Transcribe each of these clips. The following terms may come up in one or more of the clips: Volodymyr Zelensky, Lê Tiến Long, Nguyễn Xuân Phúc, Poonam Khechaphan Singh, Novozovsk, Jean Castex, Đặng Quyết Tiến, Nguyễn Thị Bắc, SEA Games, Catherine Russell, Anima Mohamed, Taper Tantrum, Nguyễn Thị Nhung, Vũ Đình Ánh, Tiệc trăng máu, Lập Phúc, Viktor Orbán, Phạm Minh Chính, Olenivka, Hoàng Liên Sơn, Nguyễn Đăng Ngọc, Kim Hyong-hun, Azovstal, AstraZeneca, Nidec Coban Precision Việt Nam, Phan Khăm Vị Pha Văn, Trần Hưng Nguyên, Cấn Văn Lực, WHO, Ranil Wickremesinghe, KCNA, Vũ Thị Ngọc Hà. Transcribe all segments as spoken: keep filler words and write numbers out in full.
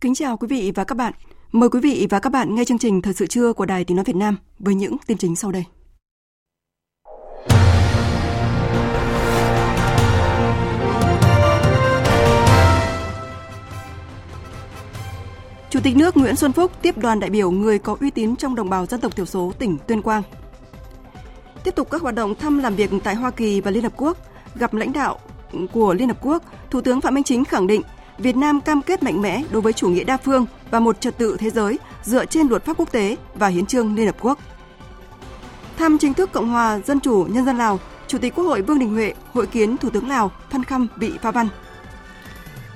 Kính chào quý vị và các bạn. Mời quý vị và các bạn nghe chương trình Thời sự trưa của Đài Tiếng nói Việt Nam với những tin chính sau đây. Chủ tịch nước Nguyễn Xuân Phúc tiếp đoàn đại biểu người có uy tín trong đồng bào dân tộc thiểu số tỉnh Tuyên Quang. Tiếp tục các hoạt động thăm làm việc tại Hoa Kỳ và Liên Hợp Quốc, gặp lãnh đạo của Liên Hợp Quốc, Thủ tướng Phạm Minh Chính khẳng định Việt Nam cam kết mạnh mẽ đối với chủ nghĩa đa phương và một trật tự thế giới dựa trên luật pháp quốc tế và hiến chương Liên Hợp Quốc. Thăm chính thức Cộng hòa Dân chủ Nhân dân Lào, Chủ tịch Quốc hội Vương Đình Huệ hội kiến Thủ tướng Lào Phan Khăm Vị Pha Văn.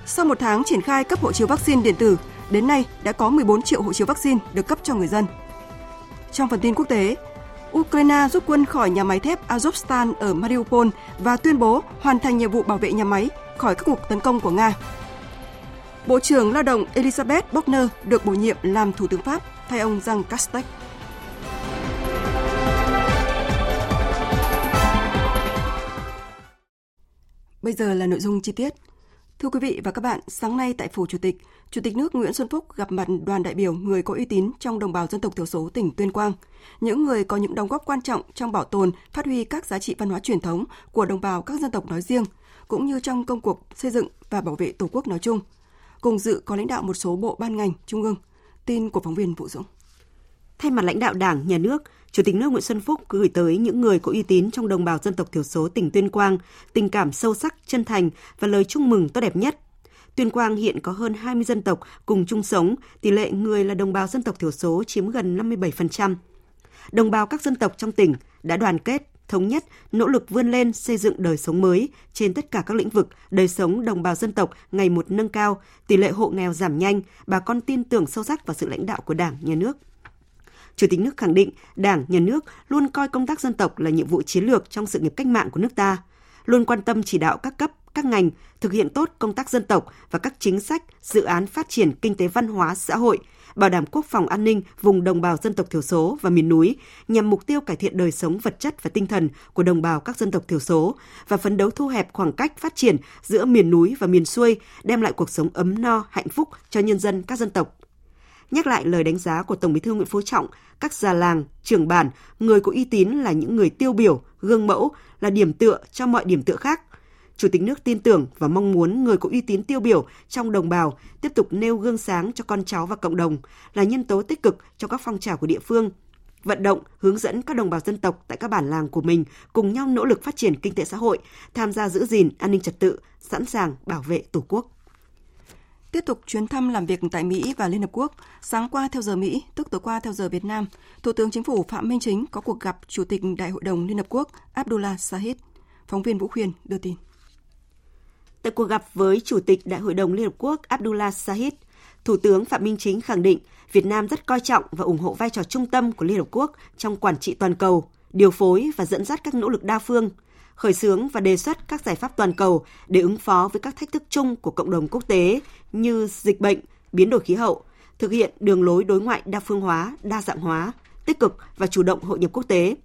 Sau một tháng triển khai cấp hộ chiếu vaccine điện tử, đến nay đã có mười bốn triệu hộ chiếu vaccine được cấp cho người dân. Trong phần tin quốc tế, Ukraine rút quân khỏi nhà máy thép Azovstal ở Mariupol và tuyên bố hoàn thành nhiệm vụ bảo vệ nhà máy khỏi các cuộc tấn công của Nga. Bộ trưởng Lao động Elizabeth Bochner được bổ nhiệm làm Thủ tướng Pháp thay ông Jean Castex. Bây giờ là nội dung chi tiết. Thưa quý vị và các bạn, sáng nay tại Phủ Chủ tịch, Chủ tịch nước Nguyễn Xuân Phúc gặp mặt đoàn đại biểu người có uy tín trong đồng bào dân tộc thiểu số tỉnh Tuyên Quang, những người có những đóng góp quan trọng trong bảo tồn, phát huy các giá trị văn hóa truyền thống của đồng bào các dân tộc nói riêng, cũng như trong công cuộc xây dựng và bảo vệ Tổ quốc nói chung. Cùng dự có lãnh đạo một số bộ ban ngành trung ương. Tin của phóng viên Vũ Dũng. Thay mặt lãnh đạo Đảng, Nhà nước, Chủ tịch nước Nguyễn Xuân Phúc gửi tới những người có uy tín trong đồng bào dân tộc thiểu số tỉnh Tuyên Quang tình cảm sâu sắc, chân thành và lời chúc mừng tốt đẹp nhất. Tuyên Quang hiện có hơn hai mươi dân tộc cùng chung sống, tỷ lệ người là đồng bào dân tộc thiểu số chiếm gần năm mươi bảy phần trăm. Đồng bào các dân tộc trong tỉnh đã đoàn kết, thống nhất, nỗ lực vươn lên xây dựng đời sống mới trên tất cả các lĩnh vực, đời sống đồng bào dân tộc ngày một nâng cao, tỷ lệ hộ nghèo giảm nhanh, bà con tin tưởng sâu sắc vào sự lãnh đạo của Đảng, Nhà nước. Chủ tịch nước khẳng định Đảng, Nhà nước luôn coi công tác dân tộc là nhiệm vụ chiến lược trong sự nghiệp cách mạng của nước ta, luôn quan tâm chỉ đạo các cấp, các ngành thực hiện tốt công tác dân tộc và các chính sách, dự án phát triển kinh tế văn hóa xã hội, bảo đảm quốc phòng an ninh vùng đồng bào dân tộc thiểu số và miền núi nhằm mục tiêu cải thiện đời sống vật chất và tinh thần của đồng bào các dân tộc thiểu số và phấn đấu thu hẹp khoảng cách phát triển giữa miền núi và miền xuôi, đem lại cuộc sống ấm no, hạnh phúc cho nhân dân các dân tộc. Nhắc lại lời đánh giá của Tổng Bí thư Nguyễn Phú Trọng, các già làng, trưởng bản, người có uy tín là những người tiêu biểu, gương mẫu, là điểm tựa cho mọi điểm tựa khác. Chủ tịch nước tin tưởng và mong muốn người có uy tín tiêu biểu trong đồng bào tiếp tục nêu gương sáng cho con cháu và cộng đồng, là nhân tố tích cực trong các phong trào của địa phương, vận động, hướng dẫn các đồng bào dân tộc tại các bản làng của mình cùng nhau nỗ lực phát triển kinh tế xã hội, tham gia giữ gìn an ninh trật tự, sẵn sàng bảo vệ Tổ quốc. Tiếp tục chuyến thăm làm việc tại Mỹ và Liên Hợp Quốc, sáng qua theo giờ Mỹ, tức tối qua theo giờ Việt Nam, Thủ tướng Chính phủ Phạm Minh Chính có cuộc gặp Chủ tịch Đại hội đồng Liên Hợp Quốc Abdullah Shahid. Phóng viên Vũ Khuyên đưa tin. Tại cuộc gặp với Chủ tịch Đại hội đồng Liên Hợp Quốc Abdullah Shahid, Thủ tướng Phạm Minh Chính khẳng định Việt Nam rất coi trọng và ủng hộ vai trò trung tâm của Liên Hợp Quốc trong quản trị toàn cầu, điều phối và dẫn dắt các nỗ lực đa phương, khởi xướng và đề xuất các giải pháp toàn cầu để ứng phó với các thách thức chung của cộng đồng quốc tế như dịch bệnh, biến đổi khí hậu, thực hiện đường lối đối ngoại đa phương hóa, đa dạng hóa, tích cực và chủ động hội nhập quốc tế.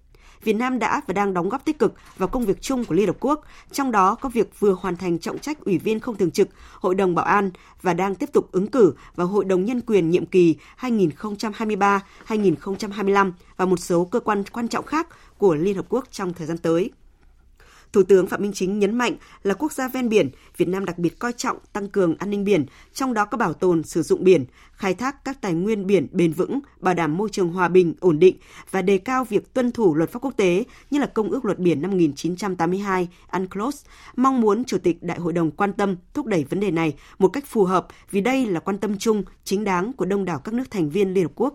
Việt Nam đã và đang đóng góp tích cực vào công việc chung của Liên Hợp Quốc, trong đó có việc vừa hoàn thành trọng trách Ủy viên không thường trực Hội đồng Bảo an và đang tiếp tục ứng cử vào Hội đồng Nhân quyền nhiệm kỳ hai nghìn không trăm hai mươi ba đến hai nghìn không trăm hai mươi lăm và một số cơ quan quan trọng khác của Liên Hợp Quốc trong thời gian tới. Thủ tướng Phạm Minh Chính nhấn mạnh là quốc gia ven biển, Việt Nam đặc biệt coi trọng tăng cường an ninh biển, trong đó có bảo tồn sử dụng biển, khai thác các tài nguyên biển bền vững, bảo đảm môi trường hòa bình, ổn định và đề cao việc tuân thủ luật pháp quốc tế như là Công ước Luật Biển năm một nghìn chín trăm tám mươi hai, u n xê lờ o s, mong muốn Chủ tịch Đại hội đồng quan tâm thúc đẩy vấn đề này một cách phù hợp vì đây là quan tâm chung, chính đáng của đông đảo các nước thành viên Liên Hợp Quốc.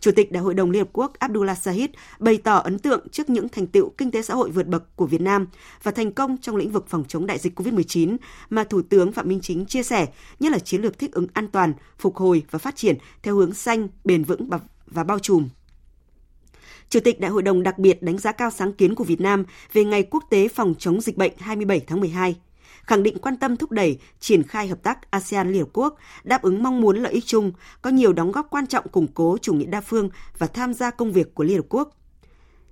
Chủ tịch Đại hội đồng Liên Hợp Quốc Abdullah Shahid bày tỏ ấn tượng trước những thành tựu kinh tế xã hội vượt bậc của Việt Nam và thành công trong lĩnh vực phòng chống đại dịch covid mười chín mà Thủ tướng Phạm Minh Chính chia sẻ, nhất là chiến lược thích ứng an toàn, phục hồi và phát triển theo hướng xanh, bền vững và bao trùm. Chủ tịch Đại hội đồng đặc biệt đánh giá cao sáng kiến của Việt Nam về Ngày Quốc tế phòng chống dịch bệnh hai mươi bảy tháng mười hai. Khẳng định quan tâm thúc đẩy, triển khai hợp tác ASEAN Liên Hợp Quốc, đáp ứng mong muốn lợi ích chung, có nhiều đóng góp quan trọng củng cố chủ nghĩa đa phương và tham gia công việc của Liên Hợp Quốc.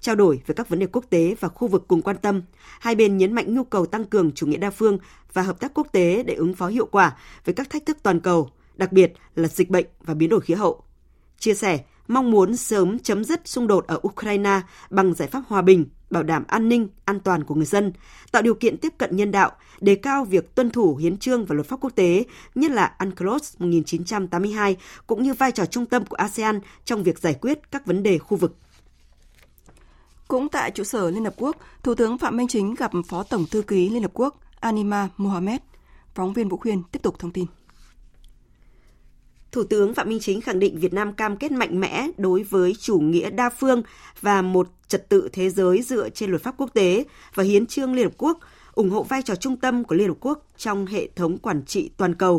Trao đổi về các vấn đề quốc tế và khu vực cùng quan tâm, hai bên nhấn mạnh nhu cầu tăng cường chủ nghĩa đa phương và hợp tác quốc tế để ứng phó hiệu quả với các thách thức toàn cầu, đặc biệt là dịch bệnh và biến đổi khí hậu. Chia sẻ, mong muốn sớm chấm dứt xung đột ở Ukraine bằng giải pháp hòa bình, bảo đảm an ninh, an toàn của người dân, tạo điều kiện tiếp cận nhân đạo, đề cao việc tuân thủ hiến chương và luật pháp quốc tế, nhất là u n xê lờ o s một nghìn chín trăm tám mươi hai, cũng như vai trò trung tâm của ASEAN trong việc giải quyết các vấn đề khu vực. Cũng tại trụ sở Liên Hợp Quốc, Thủ tướng Phạm Minh Chính gặp Phó Tổng Thư ký Liên Hợp Quốc Anima Mohamed. Phóng viên Vũ Khuyên tiếp tục thông tin. Thủ tướng Phạm Minh Chính khẳng định Việt Nam cam kết mạnh mẽ đối với chủ nghĩa đa phương và một trật tự thế giới dựa trên luật pháp quốc tế và hiến chương Liên Hợp Quốc, ủng hộ vai trò trung tâm của Liên Hợp Quốc trong hệ thống quản trị toàn cầu.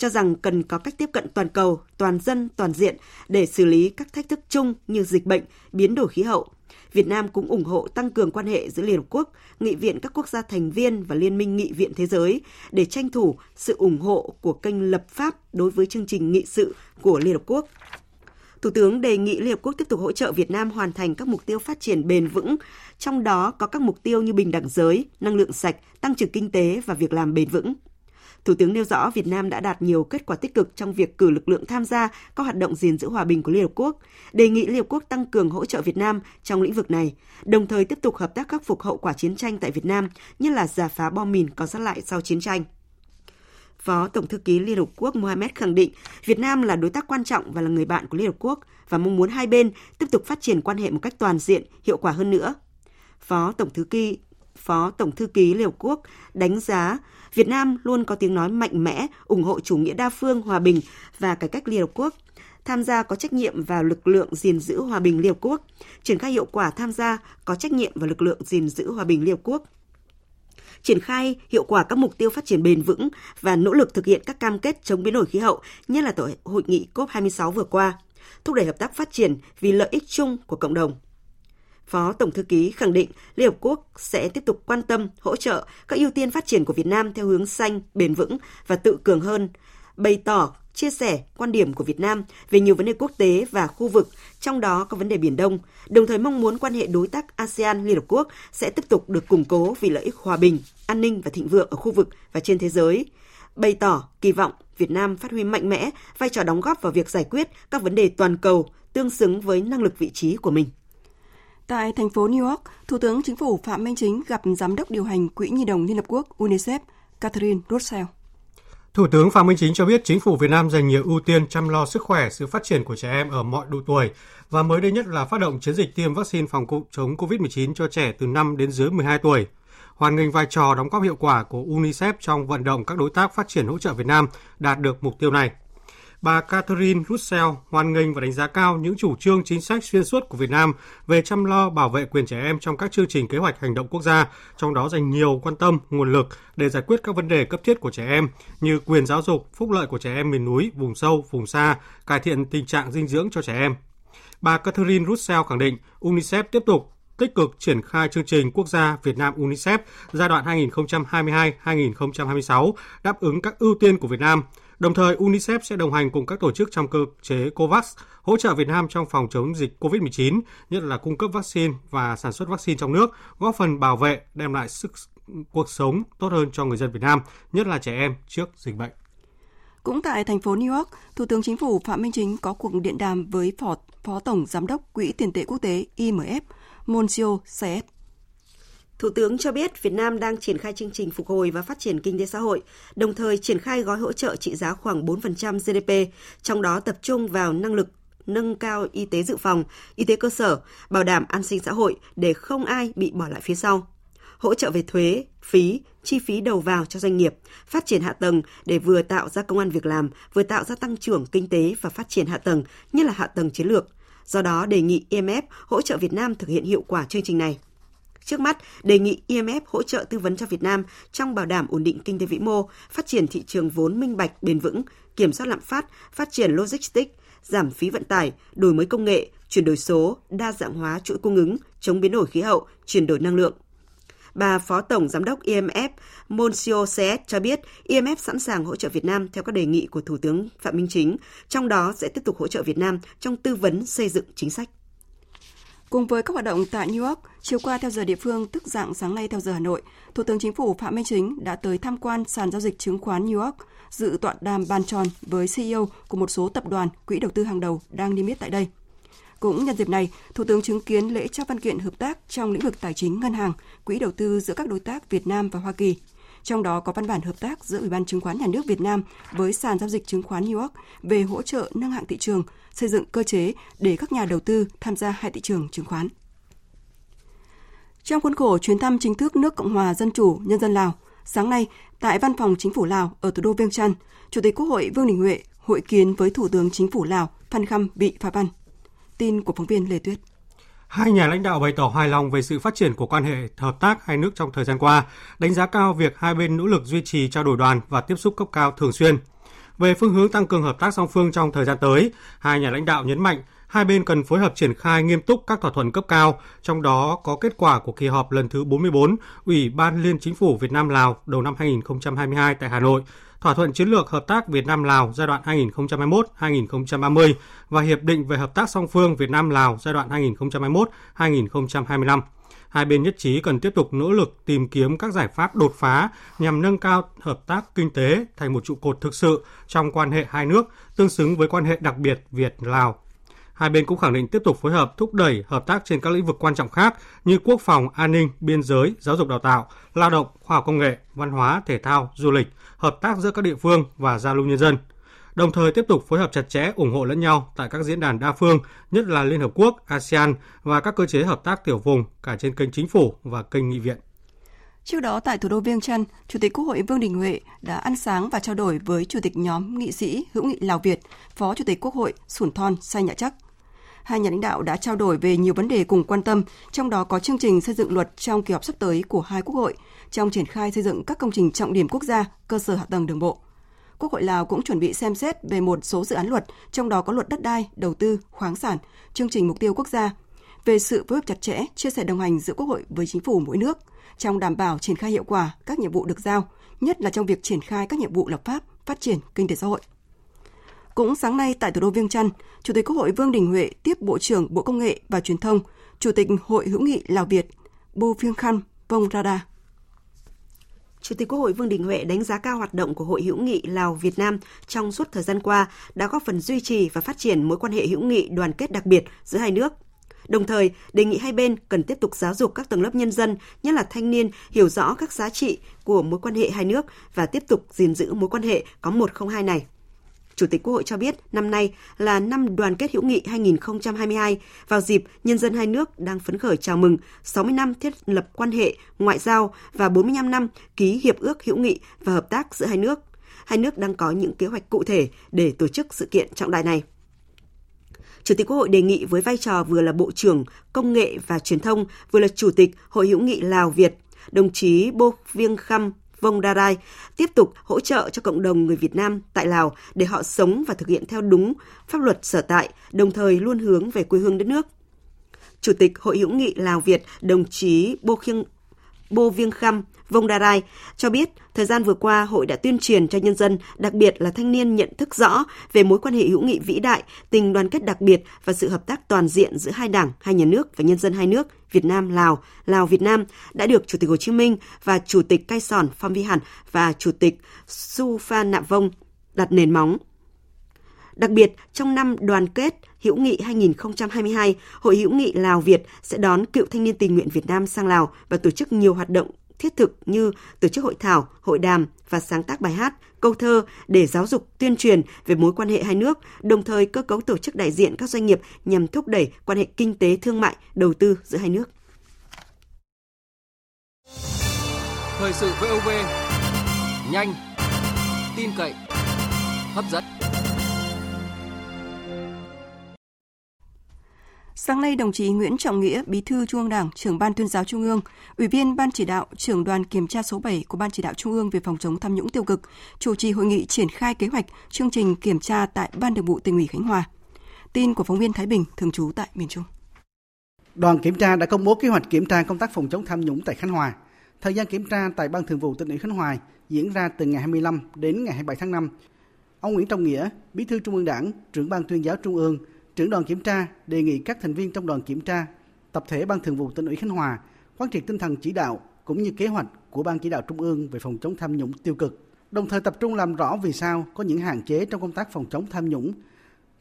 Cho rằng cần có cách tiếp cận toàn cầu, toàn dân, toàn diện để xử lý các thách thức chung như dịch bệnh, biến đổi khí hậu. Việt Nam cũng ủng hộ tăng cường quan hệ giữa Liên Hợp Quốc, Nghị viện các quốc gia thành viên và Liên minh Nghị viện Thế giới để tranh thủ sự ủng hộ của kênh lập pháp đối với chương trình nghị sự của Liên Hợp Quốc. Thủ tướng đề nghị Liên Hợp Quốc tiếp tục hỗ trợ Việt Nam hoàn thành các mục tiêu phát triển bền vững, trong đó có các mục tiêu như bình đẳng giới, năng lượng sạch, tăng trưởng kinh tế và việc làm bền vững. Thủ tướng nêu rõ Việt Nam đã đạt nhiều kết quả tích cực trong việc cử lực lượng tham gia các hoạt động gìn giữ hòa bình của Liên Hợp Quốc, đề nghị Liên Hợp Quốc tăng cường hỗ trợ Việt Nam trong lĩnh vực này, đồng thời tiếp tục hợp tác khắc phục hậu quả chiến tranh tại Việt Nam, như là rà phá bom mìn có sót lại sau chiến tranh. Phó Tổng Thư ký Liên Hợp Quốc Mohamed khẳng định Việt Nam là đối tác quan trọng và là người bạn của Liên Hợp Quốc và mong muốn hai bên tiếp tục phát triển quan hệ một cách toàn diện, hiệu quả hơn nữa. Phó Tổng Thư ký Phó Tổng Thư ký Liên Hợp Quốc đánh giá Việt Nam luôn có tiếng nói mạnh mẽ, ủng hộ chủ nghĩa đa phương, hòa bình và cải cách Liên Hợp Quốc, tham gia có trách nhiệm vào lực lượng gìn giữ hòa bình Liên Hợp Quốc, triển khai hiệu quả tham gia có trách nhiệm vào lực lượng gìn giữ hòa bình Liên Hợp Quốc, triển khai hiệu quả các mục tiêu phát triển bền vững và nỗ lực thực hiện các cam kết chống biến đổi khí hậu, nhất là tại hội nghị cốp hai mươi sáu vừa qua, thúc đẩy hợp tác phát triển vì lợi ích chung của cộng đồng. Phó Tổng Thư ký khẳng định Liên Hợp Quốc sẽ tiếp tục quan tâm, hỗ trợ các ưu tiên phát triển của Việt Nam theo hướng xanh, bền vững và tự cường hơn, bày tỏ, chia sẻ quan điểm của Việt Nam về nhiều vấn đề quốc tế và khu vực, trong đó có vấn đề Biển Đông, đồng thời mong muốn quan hệ đối tác ASEAN-Liên Hợp Quốc sẽ tiếp tục được củng cố vì lợi ích hòa bình, an ninh và thịnh vượng ở khu vực và trên thế giới. Bày tỏ, kỳ vọng Việt Nam phát huy mạnh mẽ vai trò đóng góp vào việc giải quyết các vấn đề toàn cầu tương xứng với năng lực vị trí của mình. Tại thành phố New York, Thủ tướng Chính phủ Phạm Minh Chính gặp Giám đốc điều hành Quỹ Nhi đồng Liên Hợp Quốc UNICEF Catherine Russell. Thủ tướng Phạm Minh Chính cho biết Chính phủ Việt Nam dành nhiều ưu tiên chăm lo sức khỏe, sự phát triển của trẻ em ở mọi độ tuổi và mới đây nhất là phát động chiến dịch tiêm vaccine phòng chống covid mười chín cho trẻ từ năm đến dưới mười hai tuổi. Hoan nghênh vai trò đóng góp hiệu quả của UNICEF trong vận động các đối tác phát triển hỗ trợ Việt Nam đạt được mục tiêu này. Bà Catherine Russell hoan nghênh và đánh giá cao những chủ trương chính sách xuyên suốt của Việt Nam về chăm lo bảo vệ quyền trẻ em trong các chương trình kế hoạch hành động quốc gia, trong đó dành nhiều quan tâm, nguồn lực để giải quyết các vấn đề cấp thiết của trẻ em như quyền giáo dục, phúc lợi của trẻ em miền núi, vùng sâu, vùng xa, cải thiện tình trạng dinh dưỡng cho trẻ em. Bà Catherine Russell khẳng định UNICEF tiếp tục tích cực triển khai chương trình quốc gia Việt Nam UNICEF giai đoạn hai nghìn không trăm hai mươi hai đến hai nghìn không trăm hai mươi sáu đáp ứng các ưu tiên của Việt Nam. Đồng thời, UNICEF sẽ đồng hành cùng các tổ chức trong cơ chế COVAX hỗ trợ Việt Nam trong phòng chống dịch covid mười chín, nhất là cung cấp vaccine và sản xuất vaccine trong nước, góp phần bảo vệ, đem lại sức, cuộc sống tốt hơn cho người dân Việt Nam, nhất là trẻ em trước dịch bệnh. Cũng tại thành phố New York, Thủ tướng Chính phủ Phạm Minh Chính có cuộc điện đàm với Phó, Phó Tổng Giám đốc Quỹ Tiền tệ Quốc tế I M F, Monsieur Saed. Thủ tướng cho biết Việt Nam đang triển khai chương trình phục hồi và phát triển kinh tế xã hội, đồng thời triển khai gói hỗ trợ trị giá khoảng bốn phần trăm giê đê pê, trong đó tập trung vào năng lực, nâng cao y tế dự phòng, y tế cơ sở, bảo đảm an sinh xã hội để không ai bị bỏ lại phía sau. Hỗ trợ về thuế, phí, chi phí đầu vào cho doanh nghiệp, phát triển hạ tầng để vừa tạo ra công ăn việc làm, vừa tạo ra tăng trưởng kinh tế và phát triển hạ tầng, nhất là hạ tầng chiến lược. Do đó, đề nghị i em ép hỗ trợ Việt Nam thực hiện hiệu quả chương trình này. Trước mắt, đề nghị i em ép hỗ trợ tư vấn cho Việt Nam trong bảo đảm ổn định kinh tế vĩ mô, phát triển thị trường vốn minh bạch bền vững, kiểm soát lạm phát, phát triển logistics, giảm phí vận tải, đổi mới công nghệ, chuyển đổi số, đa dạng hóa chuỗi cung ứng, chống biến đổi khí hậu, chuyển đổi năng lượng. Bà Phó Tổng Giám đốc i em ép Monsieur Saed cho biết i em ép sẵn sàng hỗ trợ Việt Nam theo các đề nghị của Thủ tướng Phạm Minh Chính, trong đó sẽ tiếp tục hỗ trợ Việt Nam trong tư vấn xây dựng chính sách. Cùng với các hoạt động tại New York, chiều qua theo giờ địa phương, tức dạng sáng nay theo giờ Hà Nội, Thủ tướng Chính phủ Phạm Minh Chính đã tới tham quan sàn giao dịch chứng khoán New York, dự tọa đàm bàn tròn với xê e ô của một số tập đoàn, quỹ đầu tư hàng đầu đang niêm yết tại đây. Cũng nhân dịp này, Thủ tướng chứng kiến lễ trao văn kiện hợp tác trong lĩnh vực tài chính ngân hàng, quỹ đầu tư giữa các đối tác Việt Nam và Hoa Kỳ. Trong đó có văn bản hợp tác giữa Ủy ban Chứng khoán Nhà nước Việt Nam với sàn giao dịch chứng khoán New York về hỗ trợ nâng hạng thị trường, xây dựng cơ chế để các nhà đầu tư tham gia hai thị trường chứng khoán. Trong khuôn khổ chuyến thăm chính thức nước Cộng hòa Dân chủ Nhân dân Lào, sáng nay tại Văn phòng Chính phủ Lào ở thủ đô Viêng Chăn, Chủ tịch Quốc hội Vương Đình Huệ hội kiến với Thủ tướng Chính phủ Lào Phan Khăm Vị Pha Văn. Tin của phóng viên Lê Tuyết. Hai nhà lãnh đạo bày tỏ hài lòng về sự phát triển của quan hệ hợp tác hai nước trong thời gian qua, đánh giá cao việc hai bên nỗ lực duy trì trao đổi đoàn và tiếp xúc cấp cao thường xuyên. Về phương hướng tăng cường hợp tác song phương trong thời gian tới, hai nhà lãnh đạo nhấn mạnh hai bên cần phối hợp triển khai nghiêm túc các thỏa thuận cấp cao, trong đó có kết quả của kỳ họp lần thứ bốn mươi bốn Ủy ban Liên Chính phủ Việt Nam-Lào đầu năm hai không hai hai tại Hà Nội, thỏa thuận chiến lược hợp tác Việt Nam-Lào giai đoạn hai nghìn không trăm hai mươi mốt đến hai nghìn không trăm ba mươi và hiệp định về hợp tác song phương Việt Nam-Lào giai đoạn hai nghìn không trăm hai mươi mốt đến hai nghìn không trăm hai mươi lăm. Hai bên nhất trí cần tiếp tục nỗ lực tìm kiếm các giải pháp đột phá nhằm nâng cao hợp tác kinh tế thành một trụ cột thực sự trong quan hệ hai nước, tương xứng với quan hệ đặc biệt Việt-Lào. Hai bên cũng khẳng định tiếp tục phối hợp thúc đẩy hợp tác trên các lĩnh vực quan trọng khác như quốc phòng, an ninh, biên giới, giáo dục đào tạo, lao động, khoa học công nghệ, văn hóa, thể thao, du lịch, hợp tác giữa các địa phương và giao lưu nhân dân. Đồng thời tiếp tục phối hợp chặt chẽ, ủng hộ lẫn nhau tại các diễn đàn đa phương, nhất là Liên Hợp Quốc, ASEAN và các cơ chế hợp tác tiểu vùng cả trên kênh chính phủ và kênh nghị viện. Trước đó tại thủ đô Viêng Chăn, Chủ tịch Quốc hội Vương Đình Huệ đã ăn sáng và trao đổi với Chủ tịch nhóm nghị sĩ hữu nghị Lào Việt, Phó Chủ tịch Quốc hội Sủn Thon Say Nhạ Chắc. Hai nhà lãnh đạo đã trao đổi về nhiều vấn đề cùng quan tâm, trong đó có chương trình xây dựng luật trong kỳ họp sắp tới của hai quốc hội, trong triển khai xây dựng các công trình trọng điểm quốc gia, cơ sở hạ tầng đường bộ. Quốc hội Lào cũng chuẩn bị xem xét về một số dự án luật, trong đó có luật đất đai, đầu tư, khoáng sản, chương trình mục tiêu quốc gia, về sự phối hợp chặt chẽ, chia sẻ đồng hành giữa Quốc hội với Chính phủ mỗi nước, trong đảm bảo triển khai hiệu quả các nhiệm vụ được giao, nhất là trong việc triển khai các nhiệm vụ lập pháp, phát triển kinh tế xã hội. Cũng sáng nay tại thủ đô Viêng Chăn, Chủ tịch Quốc hội Vương Đình Huệ tiếp Bộ trưởng Bộ Công nghệ và Truyền thông, Chủ tịch Hội hữu nghị Lào Việt, Bô Phiêng Khăn Vông Rada. Chủ tịch Quốc hội Vương Đình Huệ đánh giá cao hoạt động của Hội hữu nghị Lào Việt Nam trong suốt thời gian qua đã góp phần duy trì và phát triển mối quan hệ hữu nghị đoàn kết đặc biệt giữa hai nước. Đồng thời, đề nghị hai bên cần tiếp tục giáo dục các tầng lớp nhân dân, nhất là thanh niên, hiểu rõ các giá trị của mối quan hệ hai nước và tiếp tục gìn giữ mối quan hệ có một không hai này. Chủ tịch Quốc hội cho biết năm nay là năm đoàn kết hữu nghị hai không hai hai, vào dịp nhân dân hai nước đang phấn khởi chào mừng sáu mươi năm thiết lập quan hệ ngoại giao và bốn mươi lăm năm ký hiệp ước hữu nghị và hợp tác giữa hai nước. Hai nước đang có những kế hoạch cụ thể để tổ chức sự kiện trọng đại này. Chủ tịch Quốc hội đề nghị với vai trò vừa là Bộ trưởng Công nghệ và Truyền thông, vừa là Chủ tịch Hội hữu nghị Lào Việt, đồng chí Bô Viêng Khăm Vông Đa tiếp tục hỗ trợ cho cộng đồng người Việt Nam tại Lào để họ sống và thực hiện theo đúng pháp luật sở tại, đồng thời luôn hướng về quê hương đất nước. Chủ tịch Hội hữu nghị Lào Việt, đồng chí Bô, Khiêng... Bô Viêng Khăm Vông Đa cho biết, thời gian vừa qua, Hội đã tuyên truyền cho nhân dân, đặc biệt là thanh niên nhận thức rõ về mối quan hệ hữu nghị vĩ đại, tình đoàn kết đặc biệt và sự hợp tác toàn diện giữa hai đảng, hai nhà nước và nhân dân hai nước Việt Nam-Lào, Lào-Việt Nam đã được Chủ tịch Hồ Chí Minh và Chủ tịch Cai Sòn Pham Vi Hẳn và Chủ tịch Su Phan Nạm Vông đặt nền móng. Đặc biệt, trong năm đoàn kết Hữu nghị hai không hai hai, Hội hữu nghị Lào-Việt sẽ đón cựu thanh niên tình nguyện Việt Nam sang Lào và tổ chức nhiều hoạt động thiết thực như tổ chức hội thảo, hội đàm và sáng tác bài hát, câu thơ để giáo dục, tuyên truyền về mối quan hệ hai nước, đồng thời cơ cấu tổ chức đại diện các doanh nghiệp nhằm thúc đẩy quan hệ kinh tế, thương mại, đầu tư giữa hai nước. Thời sự vê o vê, nhanh, tin cậy, hấp dẫn. Sáng nay, đồng chí Nguyễn Trọng Nghĩa, Bí thư Trung ương Đảng, Trưởng ban Tuyên giáo Trung ương, Ủy viên Ban chỉ đạo, Trưởng đoàn kiểm tra số bảy của Ban chỉ đạo Trung ương về phòng chống tham nhũng tiêu cực, chủ trì hội nghị triển khai kế hoạch chương trình kiểm tra tại Ban Thường vụ Tỉnh ủy Khánh Hòa. Tin của phóng viên Thái Bình, thường trú tại miền Trung. Đoàn kiểm tra đã công bố kế hoạch kiểm tra công tác phòng chống tham nhũng tại Khánh Hòa. Thời gian kiểm tra tại Ban Thường vụ Tỉnh ủy Khánh Hòa diễn ra từ ngày hai mươi lăm đến ngày hai mươi bảy tháng năm. Ông Nguyễn Trọng Nghĩa, Bí thư Trung ương Đảng, Trưởng ban Tuyên giáo Trung ương, Trưởng đoàn kiểm tra đề nghị các thành viên trong đoàn kiểm tra, tập thể Ban Thường vụ Tỉnh ủy Khánh Hòa quán triệt tinh thần chỉ đạo cũng như kế hoạch của Ban chỉ đạo Trung ương về phòng chống tham nhũng tiêu cực, đồng thời tập trung làm rõ vì sao có những hạn chế trong công tác phòng chống tham nhũng,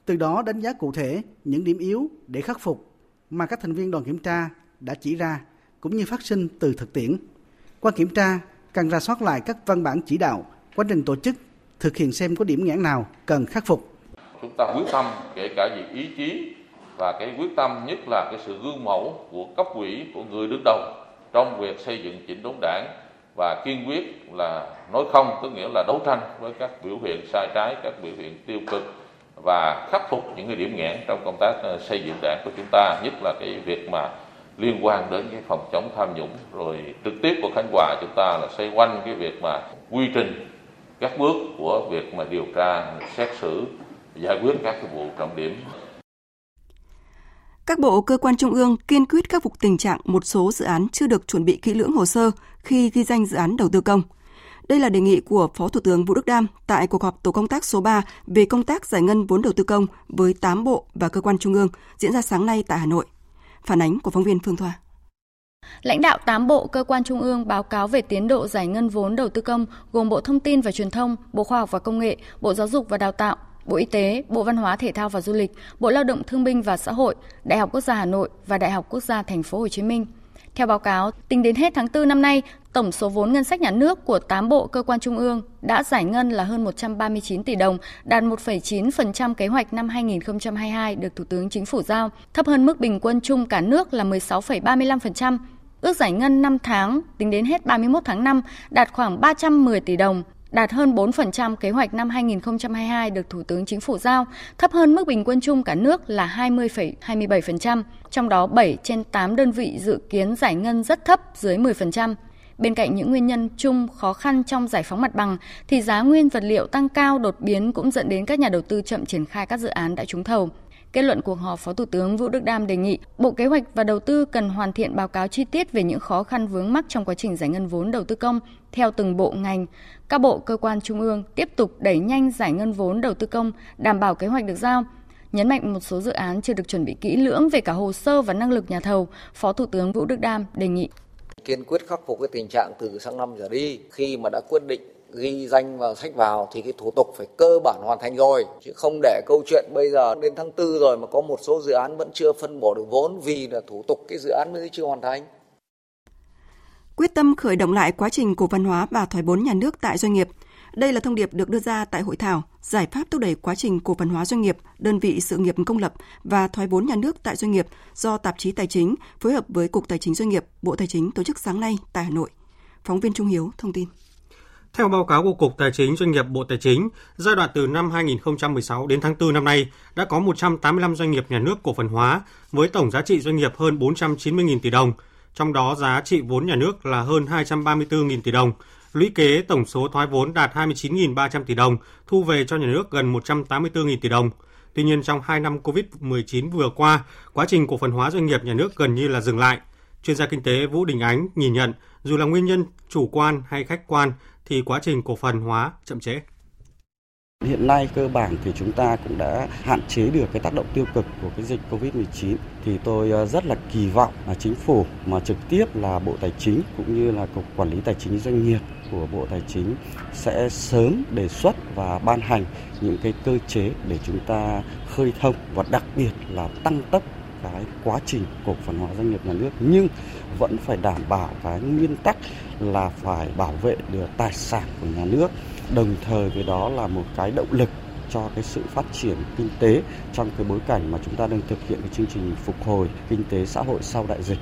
từ đó đánh giá cụ thể những điểm yếu để khắc phục mà các thành viên đoàn kiểm tra đã chỉ ra cũng như phát sinh từ thực tiễn. Qua kiểm tra, cần rà soát lại các văn bản chỉ đạo, quá trình tổ chức, thực hiện xem có điểm nghẽn nào cần khắc phục. Chúng ta quyết tâm, kể cả việc ý chí và cái quyết tâm, nhất là cái sự gương mẫu của cấp ủy, của người đứng đầu trong việc xây dựng chỉnh đốn đảng, và kiên quyết là nói không, có nghĩa là đấu tranh với các biểu hiện sai trái, các biểu hiện tiêu cực và khắc phục những cái điểm nghẽn trong công tác xây dựng đảng của chúng ta, nhất là cái việc mà liên quan đến cái phòng chống tham nhũng. Rồi trực tiếp của Khánh Hòa chúng ta là xoay quanh cái việc mà quy trình các bước của việc mà điều tra, xét xử, giải quyết các vụ trọng điểm. Các bộ cơ quan trung ương kiên quyết khắc phục tình trạng một số dự án chưa được chuẩn bị kỹ lưỡng hồ sơ khi ghi danh dự án đầu tư công. Đây là đề nghị của Phó Thủ tướng Vũ Đức Đam tại cuộc họp tổ công tác số ba về công tác giải ngân vốn đầu tư công với tám bộ và cơ quan trung ương diễn ra sáng nay tại Hà Nội. Phản ánh của phóng viên Phương Thoa. Lãnh đạo tám bộ cơ quan trung ương báo cáo về tiến độ giải ngân vốn đầu tư công gồm Bộ Thông tin và Truyền thông, Bộ Khoa học và Công nghệ, Bộ Giáo dục và Đào tạo, Bộ Y tế, Bộ Văn hóa Thể thao và Du lịch, Bộ Lao động Thương binh và Xã hội, Đại học Quốc gia Hà Nội và Đại học Quốc gia Thành phố Hồ Chí Minh. Theo báo cáo, tính đến hết tháng tư năm nay, tổng số vốn ngân sách nhà nước của tám bộ cơ quan trung ương đã giải ngân là hơn một trăm ba mươi chín tỷ đồng, đạt một phẩy chín phần trăm kế hoạch năm hai không hai hai được Thủ tướng Chính phủ giao, thấp hơn mức bình quân chung cả nước là mười sáu phẩy ba mươi lăm phần trăm. Ước giải ngân năm tháng tính đến hết ba mươi mốt tháng năm đạt khoảng ba trăm mười tỷ đồng, đạt hơn bốn phần trăm kế hoạch năm hai không hai hai được Thủ tướng Chính phủ giao, thấp hơn mức bình quân chung cả nước là hai mươi phẩy hai mươi bảy phần trăm, trong đó bảy trên tám đơn vị dự kiến giải ngân rất thấp dưới mười phần trăm. Bên cạnh những nguyên nhân chung khó khăn trong giải phóng mặt bằng, thì giá nguyên vật liệu tăng cao đột biến cũng dẫn đến các nhà đầu tư chậm triển khai các dự án đã trúng thầu. Kết luận cuộc họp, Phó Thủ tướng Vũ Đức Đam đề nghị Bộ Kế hoạch và Đầu tư cần hoàn thiện báo cáo chi tiết về những khó khăn vướng mắc trong quá trình giải ngân vốn đầu tư công theo từng bộ ngành. Các bộ cơ quan trung ương tiếp tục đẩy nhanh giải ngân vốn đầu tư công, đảm bảo kế hoạch được giao. Nhấn mạnh một số dự án chưa được chuẩn bị kỹ lưỡng về cả hồ sơ và năng lực nhà thầu, Phó Thủ tướng Vũ Đức Đam đề nghị kiên quyết khắc phục cái tình trạng từ sang năm trở đi, khi mà đã quyết định ghi danh vào sách vào thì cái thủ tục phải cơ bản hoàn thành rồi, chứ không để câu chuyện bây giờ đến tháng tư rồi mà có một số dự án vẫn chưa phân bổ được vốn vì là thủ tục cái dự án mới chưa hoàn thành. Quyết tâm khởi động lại quá trình cổ phần hóa và thoái vốn nhà nước tại doanh nghiệp. Đây là thông điệp được đưa ra tại hội thảo giải pháp thúc đẩy quá trình cổ phần hóa doanh nghiệp, đơn vị sự nghiệp công lập và thoái vốn nhà nước tại doanh nghiệp do tạp chí Tài chính phối hợp với Cục Tài chính Doanh nghiệp, Bộ Tài chính tổ chức sáng nay tại Hà Nội. Phóng viên Trung Hiếu thông tin. Theo báo cáo của Cục Tài chính Doanh nghiệp, Bộ Tài chính, giai đoạn từ năm hai không một sáu đến tháng tư năm nay đã có một trăm tám mươi lăm doanh nghiệp nhà nước cổ phần hóa với tổng giá trị doanh nghiệp hơn bốn trăm chín mươi nghìn tỷ đồng, trong đó giá trị vốn nhà nước là hơn hai trăm ba mươi tư nghìn tỷ đồng. Lũy kế tổng số thoái vốn đạt hai mươi chín nghìn ba trăm tỷ đồng, thu về cho nhà nước gần một trăm tám mươi tư nghìn tỷ đồng. Tuy nhiên, trong hai năm covid mười chín vừa qua, quá trình cổ phần hóa doanh nghiệp nhà nước gần như là dừng lại. Chuyên gia kinh tế Vũ Đình Ánh nhìn nhận, dù là nguyên nhân chủ quan hay khách quan, thì quá trình cổ phần hóa chậm trễ. Hiện nay cơ bản thì chúng ta cũng đã hạn chế được cái tác động tiêu cực của cái dịch covid mười chín. Thì tôi rất là kỳ vọng là chính phủ mà trực tiếp là Bộ Tài chính cũng như là Cục Quản lý Tài chính Doanh nghiệp của Bộ Tài chính sẽ sớm đề xuất và ban hành những cái cơ chế để chúng ta khơi thông và đặc biệt là tăng tốc cái quá trình cổ phần hóa doanh nghiệp nhà nước, nhưng vẫn phải đảm bảo cái nguyên tắc là phải bảo vệ được tài sản của nhà nước, đồng thời với đó là một cái động lực cho cái sự phát triển kinh tế trong cái bối cảnh mà chúng ta đang thực hiện cái chương trình phục hồi kinh tế xã hội sau đại dịch.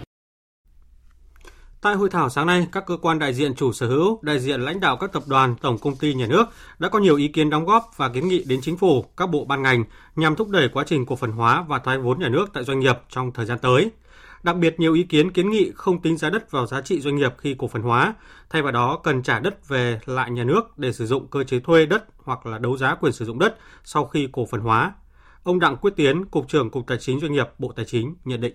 Tại hội thảo sáng nay, các cơ quan đại diện chủ sở hữu, đại diện lãnh đạo các tập đoàn, tổng công ty nhà nước đã có nhiều ý kiến đóng góp và kiến nghị đến chính phủ, các bộ ban ngành nhằm thúc đẩy quá trình cổ phần hóa và thoái vốn nhà nước tại doanh nghiệp trong thời gian tới. Đặc biệt nhiều ý kiến kiến nghị không tính giá đất vào giá trị doanh nghiệp khi cổ phần hóa, thay vào đó cần trả đất về lại nhà nước để sử dụng cơ chế thuê đất hoặc là đấu giá quyền sử dụng đất sau khi cổ phần hóa. Ông Đặng Quyết Tiến, Cục trưởng Cục Tài chính Doanh nghiệp, Bộ Tài chính nhận định.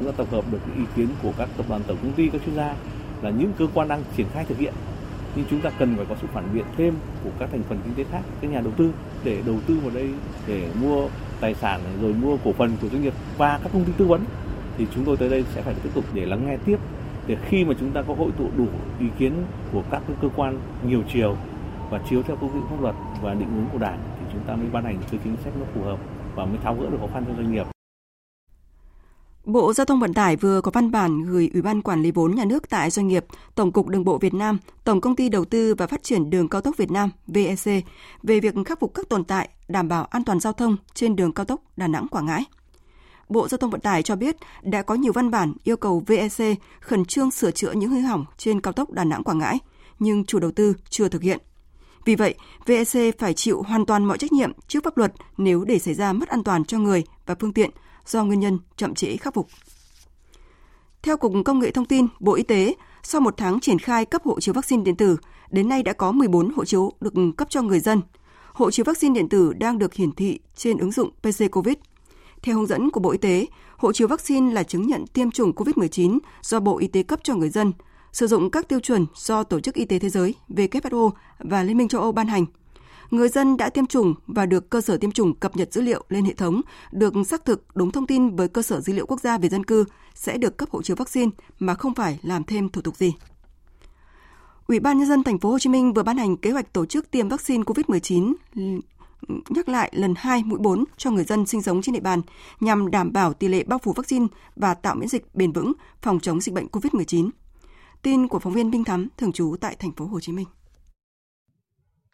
Chúng ta tập hợp được ý kiến của các tập đoàn, tổng công ty, các chuyên gia là những cơ quan đang triển khai thực hiện, nhưng chúng ta cần phải có sự phản biện thêm của các thành phần kinh tế khác, các nhà đầu tư để đầu tư vào đây để mua tài sản rồi mua cổ phần của doanh nghiệp và các công ty tư vấn. Thì chúng tôi tới đây sẽ phải tiếp tục để lắng nghe tiếp, để khi mà chúng ta có hội tụ đủ ý kiến của các cơ quan nhiều chiều và chiếu theo quy định pháp luật và định hướng của Đảng thì chúng ta mới ban hành chính sách nó phù hợp và mới tháo gỡ được khó khăn cho doanh nghiệp. Bộ Giao thông Vận tải vừa có văn bản gửi Ủy ban Quản lý vốn nhà nước tại doanh nghiệp, Tổng cục Đường bộ Việt Nam, Tổng công ty Đầu tư và Phát triển Đường cao tốc Việt Nam vê e xê về việc khắc phục các tồn tại đảm bảo an toàn giao thông trên đường cao tốc Đà Nẵng - Quảng Ngãi. Bộ Giao thông Vận tải cho biết đã có nhiều văn bản yêu cầu vê e xê khẩn trương sửa chữa những hư hỏng trên cao tốc Đà Nẵng - Quảng Ngãi, nhưng chủ đầu tư chưa thực hiện. Vì vậy, vê e xê phải chịu hoàn toàn mọi trách nhiệm trước pháp luật nếu để xảy ra mất an toàn cho người và phương tiện do nguyên nhân chậm trễ khắc phục. Theo Cục Công nghệ Thông tin, Bộ Y tế, sau một tháng triển khai cấp hộ chiếu vaccine điện tử, đến nay đã có mười bốn hộ chiếu được cấp cho người dân. Hộ chiếu vaccine điện tử đang được hiển thị trên ứng dụng pê xê COVID. Theo hướng dẫn của Bộ Y tế, hộ chiếu vaccine là chứng nhận tiêm chủng covid mười chín do Bộ Y tế cấp cho người dân, sử dụng các tiêu chuẩn do Tổ chức Y tế Thế giới W H O và Liên minh châu Âu ban hành. Người dân đã tiêm chủng và được cơ sở tiêm chủng cập nhật dữ liệu lên hệ thống, được xác thực đúng thông tin với cơ sở dữ liệu quốc gia về dân cư, sẽ được cấp hộ chiếu vaccine mà không phải làm thêm thủ tục gì. Ủy ban Nhân dân Thành phố Hồ Chí Minh vừa ban hành kế hoạch tổ chức tiêm vaccine covid mười chín nhắc lại lần hai mũi bốn cho người dân sinh sống trên địa bàn nhằm đảm bảo tỷ lệ bao phủ vaccine và tạo miễn dịch bền vững phòng chống dịch bệnh covid mười chín. Tin của phóng viên Minh Thắm thường trú tại Thành phố Hồ Chí Minh.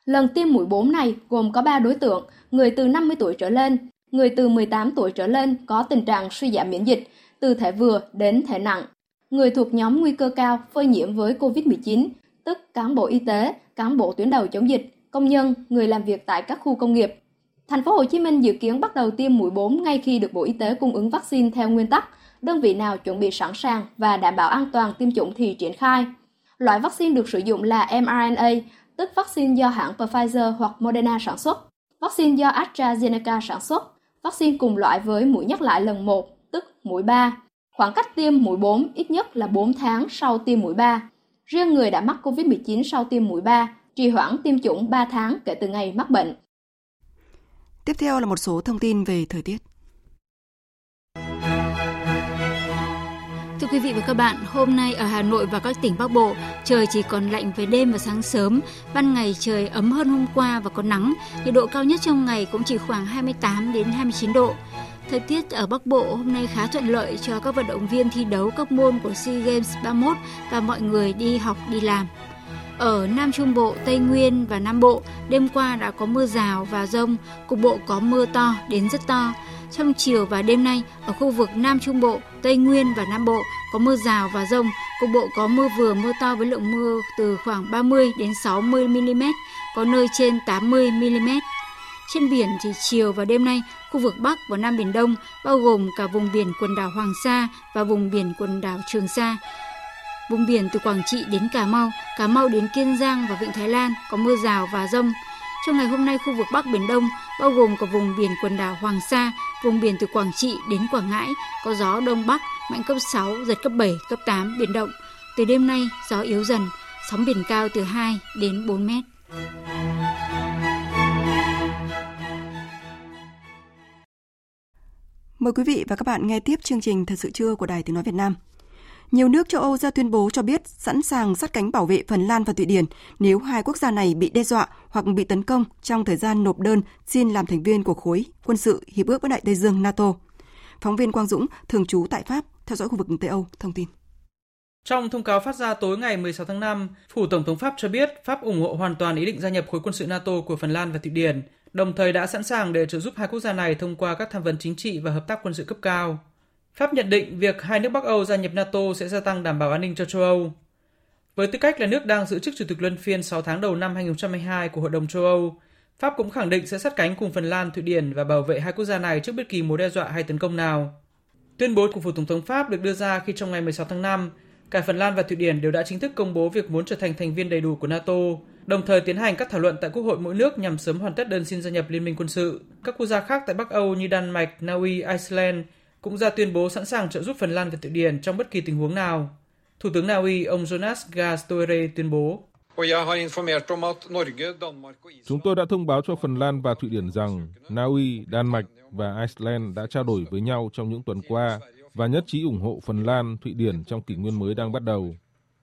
Lần tiêm mũi bốn này gồm có ba đối tượng, người từ năm mươi tuổi trở lên, người từ mười tám tuổi trở lên có tình trạng suy giảm miễn dịch, từ thể vừa đến thể nặng, người thuộc nhóm nguy cơ cao phơi nhiễm với covid mười chín, tức cán bộ y tế, cán bộ tuyến đầu chống dịch, công nhân, người làm việc tại các khu công nghiệp. Thành phố Hồ Chí Minh dự kiến bắt đầu tiêm mũi bốn ngay khi được Bộ Y tế cung ứng vaccine theo nguyên tắc, đơn vị nào chuẩn bị sẵn sàng và đảm bảo an toàn tiêm chủng thì triển khai. Loại vaccine được sử dụng là em rờ en a, tức vaccine do hãng Pfizer hoặc Moderna sản xuất, vaccine do AstraZeneca sản xuất, vaccine cùng loại với mũi nhắc lại lần một, tức mũi ba. Khoảng cách tiêm mũi bốn ít nhất là bốn tháng sau tiêm mũi ba. Riêng người đã mắc covid mười chín sau tiêm mũi ba, trì hoãn tiêm chủng ba tháng kể từ ngày mắc bệnh. Tiếp theo là một số thông tin về thời tiết. Thưa quý vị và các bạn, hôm nay ở Hà Nội và các tỉnh Bắc Bộ, trời chỉ còn lạnh về đêm và sáng sớm, ban ngày trời ấm hơn hôm qua và có nắng, nhiệt độ cao nhất trong ngày cũng chỉ khoảng hai mươi tám đến hai mươi chín độ. Thời tiết ở Bắc Bộ hôm nay khá thuận lợi cho các vận động viên thi đấu các môn của SEA Games ba mươi mốt và mọi người đi học, đi làm. Ở Nam Trung Bộ, Tây Nguyên và Nam Bộ, đêm qua đã có mưa rào và dông, cục bộ có mưa to đến rất to. Trong chiều và đêm nay, ở khu vực Nam Trung Bộ, Tây Nguyên và Nam Bộ có mưa rào và dông, cục bộ có mưa vừa mưa to với lượng mưa từ khoảng ba mươi đến sáu mươi mi-li-mét, có nơi trên tám mươi mi-li-mét. Trên biển thì chiều và đêm nay, khu vực Bắc và Nam Biển Đông, bao gồm cả vùng biển quần đảo Hoàng Sa và vùng biển quần đảo Trường Sa, vùng biển từ Quảng Trị đến Cà Mau, Cà Mau đến Kiên Giang và Vịnh Thái Lan có mưa rào và dông. Trong ngày hôm nay, khu vực Bắc Biển Đông, bao gồm cả vùng biển quần đảo Hoàng Sa, vùng biển từ Quảng Trị đến Quảng Ngãi, có gió Đông Bắc, mạnh cấp sáu, giật cấp bảy, cấp tám, biển động. Từ đêm nay, gió yếu dần, sóng biển cao từ hai đến bốn mét. Mời quý vị và các bạn nghe tiếp chương trình Thật sự trưa của Đài Tiếng Nói Việt Nam. Nhiều nước châu Âu ra tuyên bố cho biết sẵn sàng sát cánh bảo vệ Phần Lan và Thụy Điển nếu hai quốc gia này bị đe dọa hoặc bị tấn công trong thời gian nộp đơn xin làm thành viên của khối quân sự Hiệp ước Bắc Đại Tây Dương NATO. Phóng viên Quang Dũng, thường trú tại Pháp, theo dõi khu vực Tây Âu, thông tin. Trong thông cáo phát ra tối ngày mười sáu tháng năm, Phủ Tổng thống Pháp cho biết Pháp ủng hộ hoàn toàn ý định gia nhập khối quân sự NATO của Phần Lan và Thụy Điển, đồng thời đã sẵn sàng để trợ giúp hai quốc gia này thông qua các tham vấn chính trị và hợp tác quân sự cấp cao. Pháp nhận định việc hai nước Bắc Âu gia nhập NATO sẽ gia tăng đảm bảo an ninh cho châu Âu. Với tư cách là nước đang giữ chức chủ tịch luân phiên sáu tháng đầu năm hai không hai hai của Hội đồng châu Âu, Pháp cũng khẳng định sẽ sát cánh cùng Phần Lan, Thụy Điển và bảo vệ hai quốc gia này trước bất kỳ mối đe dọa hay tấn công nào. Tuyên bố của Phủ Tổng thống Pháp được đưa ra khi trong ngày mười sáu tháng năm, cả Phần Lan và Thụy Điển đều đã chính thức công bố việc muốn trở thành thành viên đầy đủ của NATO, đồng thời tiến hành các thảo luận tại Quốc hội mỗi nước nhằm sớm hoàn tất đơn xin gia nhập Liên minh quân sự. Các quốc gia khác tại Bắc Âu như Đan Mạch, Na Uy, Iceland cũng ra tuyên bố sẵn sàng trợ giúp Phần Lan và Thụy Điển trong bất kỳ tình huống nào. Thủ tướng Na Uy, ông Jonas Gahr Støre tuyên bố: "Chúng tôi đã thông báo cho Phần Lan và Thụy Điển rằng Na Uy, Đan Mạch và Iceland đã trao đổi với nhau trong những tuần qua và nhất trí ủng hộ Phần Lan, Thụy Điển trong kỷ nguyên mới đang bắt đầu.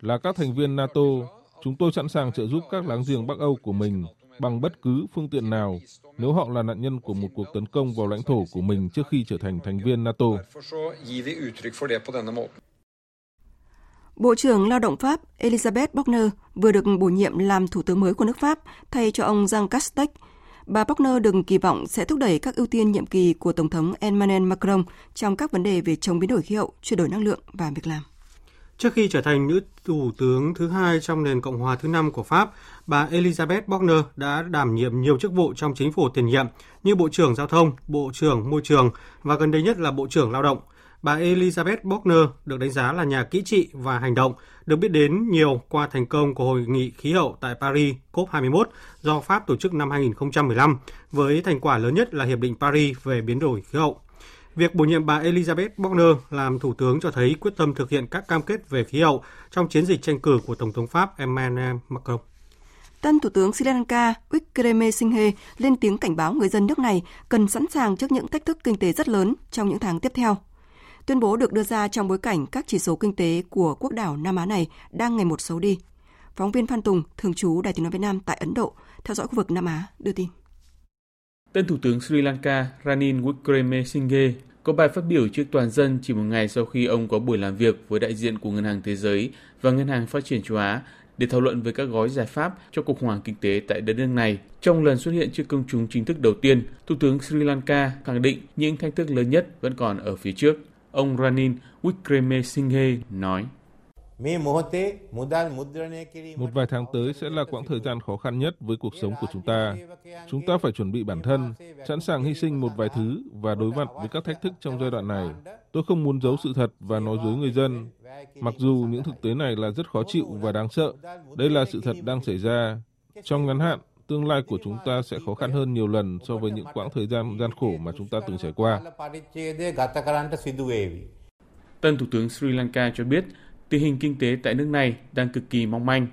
Là các thành viên NATO, chúng tôi sẵn sàng trợ giúp các láng giềng Bắc Âu của mình bằng bất cứ phương tiện nào nếu họ là nạn nhân của một cuộc tấn công vào lãnh thổ của mình trước khi trở thành thành viên NATO." Bộ trưởng Lao động Pháp Elizabeth Bochner vừa được bổ nhiệm làm Thủ tướng mới của nước Pháp thay cho ông Jean Castex. Bà Bochner được kỳ vọng sẽ thúc đẩy các ưu tiên nhiệm kỳ của Tổng thống Emmanuel Macron trong các vấn đề về chống biến đổi khí hậu, chuyển đổi năng lượng và việc làm. Trước khi trở thành nữ thủ tướng thứ hai trong nền Cộng hòa thứ năm của Pháp, bà Elizabeth Bochner đã đảm nhiệm nhiều chức vụ trong chính phủ tiền nhiệm như Bộ trưởng Giao thông, Bộ trưởng Môi trường và gần đây nhất là Bộ trưởng Lao động. Bà Elizabeth Bochner được đánh giá là nhà kỹ trị và hành động, được biết đến nhiều qua thành công của Hội nghị khí hậu tại Paris C O P hai mươi mốt do Pháp tổ chức năm hai không một năm, với thành quả lớn nhất là Hiệp định Paris về biến đổi khí hậu. Việc bổ nhiệm bà Elizabeth Bochner làm thủ tướng cho thấy quyết tâm thực hiện các cam kết về khí hậu trong chiến dịch tranh cử của Tổng thống Pháp Emmanuel Macron. Tân Thủ tướng Sri Lanka Wickremesinghe lên tiếng cảnh báo người dân nước này cần sẵn sàng trước những thách thức kinh tế rất lớn trong những tháng tiếp theo. Tuyên bố được đưa ra trong bối cảnh các chỉ số kinh tế của quốc đảo Nam Á này đang ngày một xấu đi. Phóng viên Phan Tùng, thường trú Đài Tiếng Nói Việt Nam tại Ấn Độ, theo dõi khu vực Nam Á, đưa tin. Tân Thủ tướng Sri Lanka Ranil Wickremesinghe có bài phát biểu trước toàn dân chỉ một ngày sau khi ông có buổi làm việc với đại diện của Ngân hàng Thế giới và Ngân hàng Phát triển Châu Á để thảo luận về các gói giải pháp cho cuộc khủng hoảng kinh tế tại đất nước này. Trong lần xuất hiện trước công chúng chính thức đầu tiên, Thủ tướng Sri Lanka khẳng định những thách thức lớn nhất vẫn còn ở phía trước. Ông Ranil Wickremesinghe nói: "Một vài tháng tới sẽ là quãng thời gian khó khăn nhất với cuộc sống của chúng ta. Chúng ta phải chuẩn bị bản thân, sẵn sàng hy sinh một vài thứ và đối mặt với các thách thức trong giai đoạn này. Tôi không muốn giấu sự thật và nói dối người dân. Mặc dù những thực tế này là rất khó chịu và đáng sợ, đây là sự thật đang xảy ra. Trong ngắn hạn, tương lai của chúng ta sẽ khó khăn hơn nhiều lần so với những quãng thời gian gian khổ mà chúng ta từng trải qua." Tân Thủ tướng Sri Lanka cho biết tình hình kinh tế tại nước này đang cực kỳ mong manh.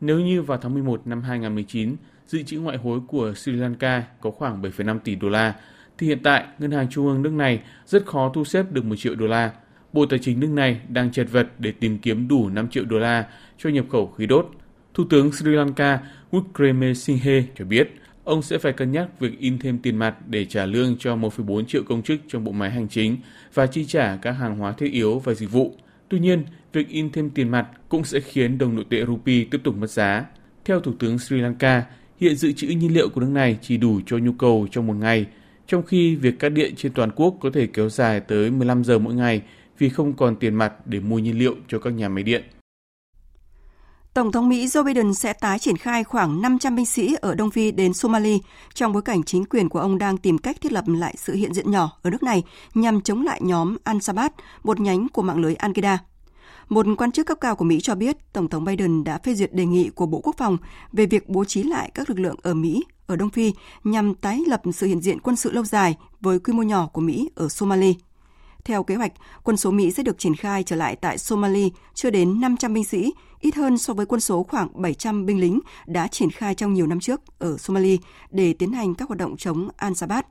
Nếu như vào tháng mười một năm hai không một chín, dự trữ ngoại hối của Sri Lanka có khoảng bảy phẩy năm tỷ đô la, thì hiện tại Ngân hàng Trung ương nước này rất khó thu xếp được một triệu đô la. Bộ Tài chính nước này đang chật vật để tìm kiếm đủ năm triệu đô la cho nhập khẩu khí đốt. Thủ tướng Sri Lanka Wickremesinghe cho biết ông sẽ phải cân nhắc việc in thêm tiền mặt để trả lương cho một phẩy bốn triệu công chức trong bộ máy hành chính và chi trả các hàng hóa thiết yếu và dịch vụ. Tuy nhiên, việc in thêm tiền mặt cũng sẽ khiến đồng nội tệ rupee tiếp tục mất giá. Theo Thủ tướng Sri Lanka, hiện dự trữ nhiên liệu của nước này chỉ đủ cho nhu cầu trong một ngày, trong khi việc cắt điện trên toàn quốc có thể kéo dài tới mười lăm giờ mỗi ngày vì không còn tiền mặt để mua nhiên liệu cho các nhà máy điện. Tổng thống Mỹ Joe Biden sẽ tái triển khai khoảng năm trăm binh sĩ ở Đông Phi đến Somali trong bối cảnh chính quyền của ông đang tìm cách thiết lập lại sự hiện diện nhỏ ở nước này nhằm chống lại nhóm Al-Shabaab, một nhánh của mạng lưới Al-Qaeda. Một quan chức cấp cao của Mỹ cho biết Tổng thống Biden đã phê duyệt đề nghị của Bộ Quốc phòng về việc bố trí lại các lực lượng ở Mỹ, ở Đông Phi nhằm tái lập sự hiện diện quân sự lâu dài với quy mô nhỏ của Mỹ ở Somali. Theo kế hoạch, quân số Mỹ sẽ được triển khai trở lại tại Somali chưa đến năm trăm binh sĩ, ít hơn so với quân số khoảng bảy trăm binh lính đã triển khai trong nhiều năm trước ở Somali để tiến hành các hoạt động chống Al-Shabaab.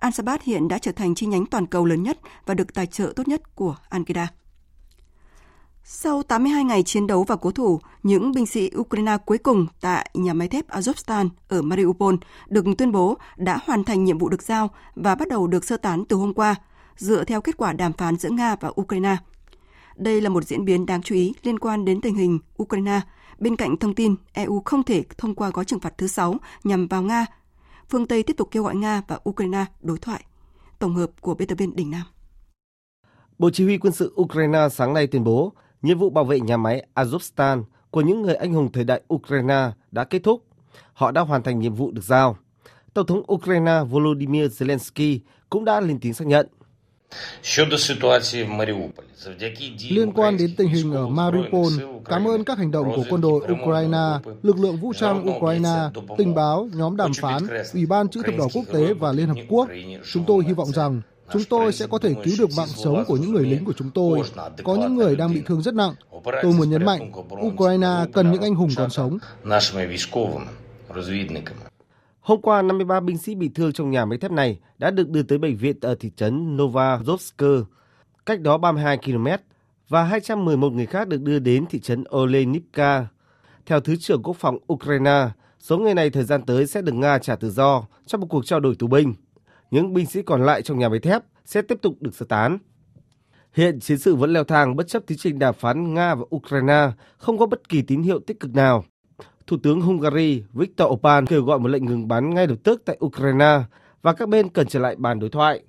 Al-Shabaab hiện đã trở thành chi nhánh toàn cầu lớn nhất và được tài trợ tốt nhất của Al-Qaeda. Sau tám mươi hai ngày chiến đấu và cố thủ, những binh sĩ Ukraine cuối cùng tại nhà máy thép Azovstal ở Mariupol được tuyên bố đã hoàn thành nhiệm vụ được giao và bắt đầu được sơ tán từ hôm qua, dựa theo kết quả đàm phán giữa Nga và Ukraine. Đây là một diễn biến đáng chú ý liên quan đến tình hình Ukraine. Bên cạnh thông tin e u không thể thông qua gói trừng phạt thứ sáu nhằm vào Nga, phương Tây tiếp tục kêu gọi Nga và Ukraine đối thoại. Tổng hợp của biên tập viên Đình Nam. Bộ Chỉ huy Quân sự Ukraine sáng nay tuyên bố nhiệm vụ bảo vệ nhà máy Azovstal của những người anh hùng thời đại Ukraine đã kết thúc. Họ đã hoàn thành nhiệm vụ được giao. Tổng thống Ukraine Volodymyr Zelensky cũng đã lên tiếng xác nhận. Liên quan đến tình hình ở Mariupol, cảm ơn các hành động của quân đội Ukraine, lực lượng vũ trang Ukraine, tình báo, nhóm đàm phán, Ủy ban Chữ thập đỏ quốc tế và Liên Hợp Quốc. Chúng tôi hy vọng rằng chúng tôi sẽ có thể cứu được mạng sống của những người lính của chúng tôi. Có những người đang bị thương rất nặng. Tôi muốn nhấn mạnh, Ukraine cần những anh hùng còn sống. Hôm qua, năm mươi ba binh sĩ bị thương trong nhà máy thép này đã được đưa tới bệnh viện ở thị trấn Novozovsk, cách đó ba mươi hai ki lô mét, và hai trăm mười một người khác được đưa đến thị trấn Olenivka. Theo Thứ trưởng Quốc phòng Ukraine, số người này thời gian tới sẽ được Nga trả tự do trong một cuộc trao đổi tù binh. Những binh sĩ còn lại trong nhà máy thép sẽ tiếp tục được sơ tán. Hiện chiến sự vẫn leo thang bất chấp tiến trình đàm phán Nga và Ukraine không có bất kỳ tín hiệu tích cực nào. Thủ tướng Hungary Viktor Orbán kêu gọi một lệnh ngừng bắn ngay lập tức tại Ukraine và các bên cần trở lại bàn đối thoại.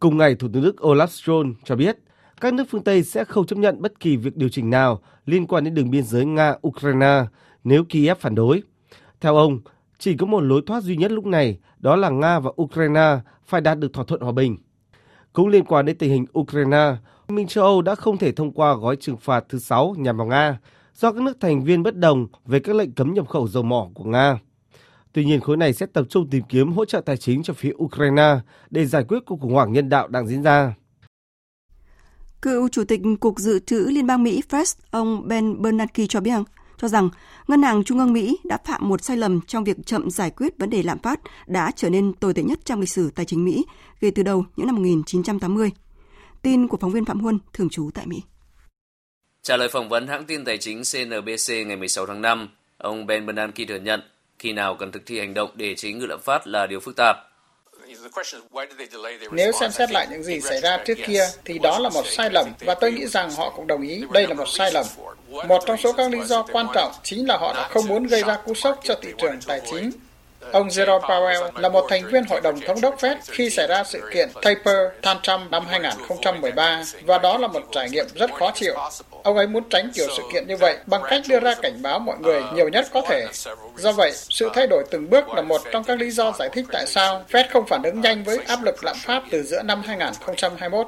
Cùng ngày, Thủ tướng Đức Olaf Scholz cho biết các nước phương Tây sẽ không chấp nhận bất kỳ việc điều chỉnh nào liên quan đến đường biên giới Nga-Ukraine nếu Kiev phản đối. Theo ông, chỉ có một lối thoát duy nhất lúc này, đó là Nga và Ukraine phải đạt được thỏa thuận hòa bình. Cũng liên quan đến tình hình Ukraine, Liên minh châu Âu đã không thể thông qua gói trừng phạt thứ sáu nhằm vào Nga do các nước thành viên bất đồng về các lệnh cấm nhập khẩu dầu mỏ của Nga. Tuy nhiên, khối này sẽ tập trung tìm kiếm hỗ trợ tài chính cho phía Ukraine để giải quyết cuộc khủng hoảng nhân đạo đang diễn ra. Cựu Chủ tịch Cục Dự trữ Liên bang Mỹ Fed, ông Ben Bernanke cho biết cho rằng Ngân hàng Trung ương Mỹ đã phạm một sai lầm trong việc chậm giải quyết vấn đề lạm phát đã trở nên tồi tệ nhất trong lịch sử tài chính Mỹ kể từ đầu những năm một nghìn chín trăm tám mươi. Tin của phóng viên Phạm Huân, thường trú tại Mỹ. Trả lời phỏng vấn hãng tin tài chính xê en bê xê ngày mười sáu tháng năm, ông Ben Bernanke thừa nhận khi nào cần thực thi hành động để chế ngự lạm phát là điều phức tạp. Nếu xem xét lại những gì xảy ra trước kia thì đó là một sai lầm và tôi nghĩ rằng họ cũng đồng ý đây là một sai lầm. Một trong số các lý do quan trọng chính là họ đã không muốn gây ra cú sốc cho thị trường tài chính. Ông Jerome Powell là một thành viên Hội đồng Thống đốc Fed khi xảy ra sự kiện Taper Tantrum năm hai không một ba và đó là một trải nghiệm rất khó chịu. Ông ấy muốn tránh kiểu sự kiện như vậy bằng cách đưa ra cảnh báo mọi người nhiều nhất có thể. Do vậy, sự thay đổi từng bước là một trong các lý do giải thích tại sao Fed không phản ứng nhanh với áp lực lạm phát từ giữa năm hai không hai mốt.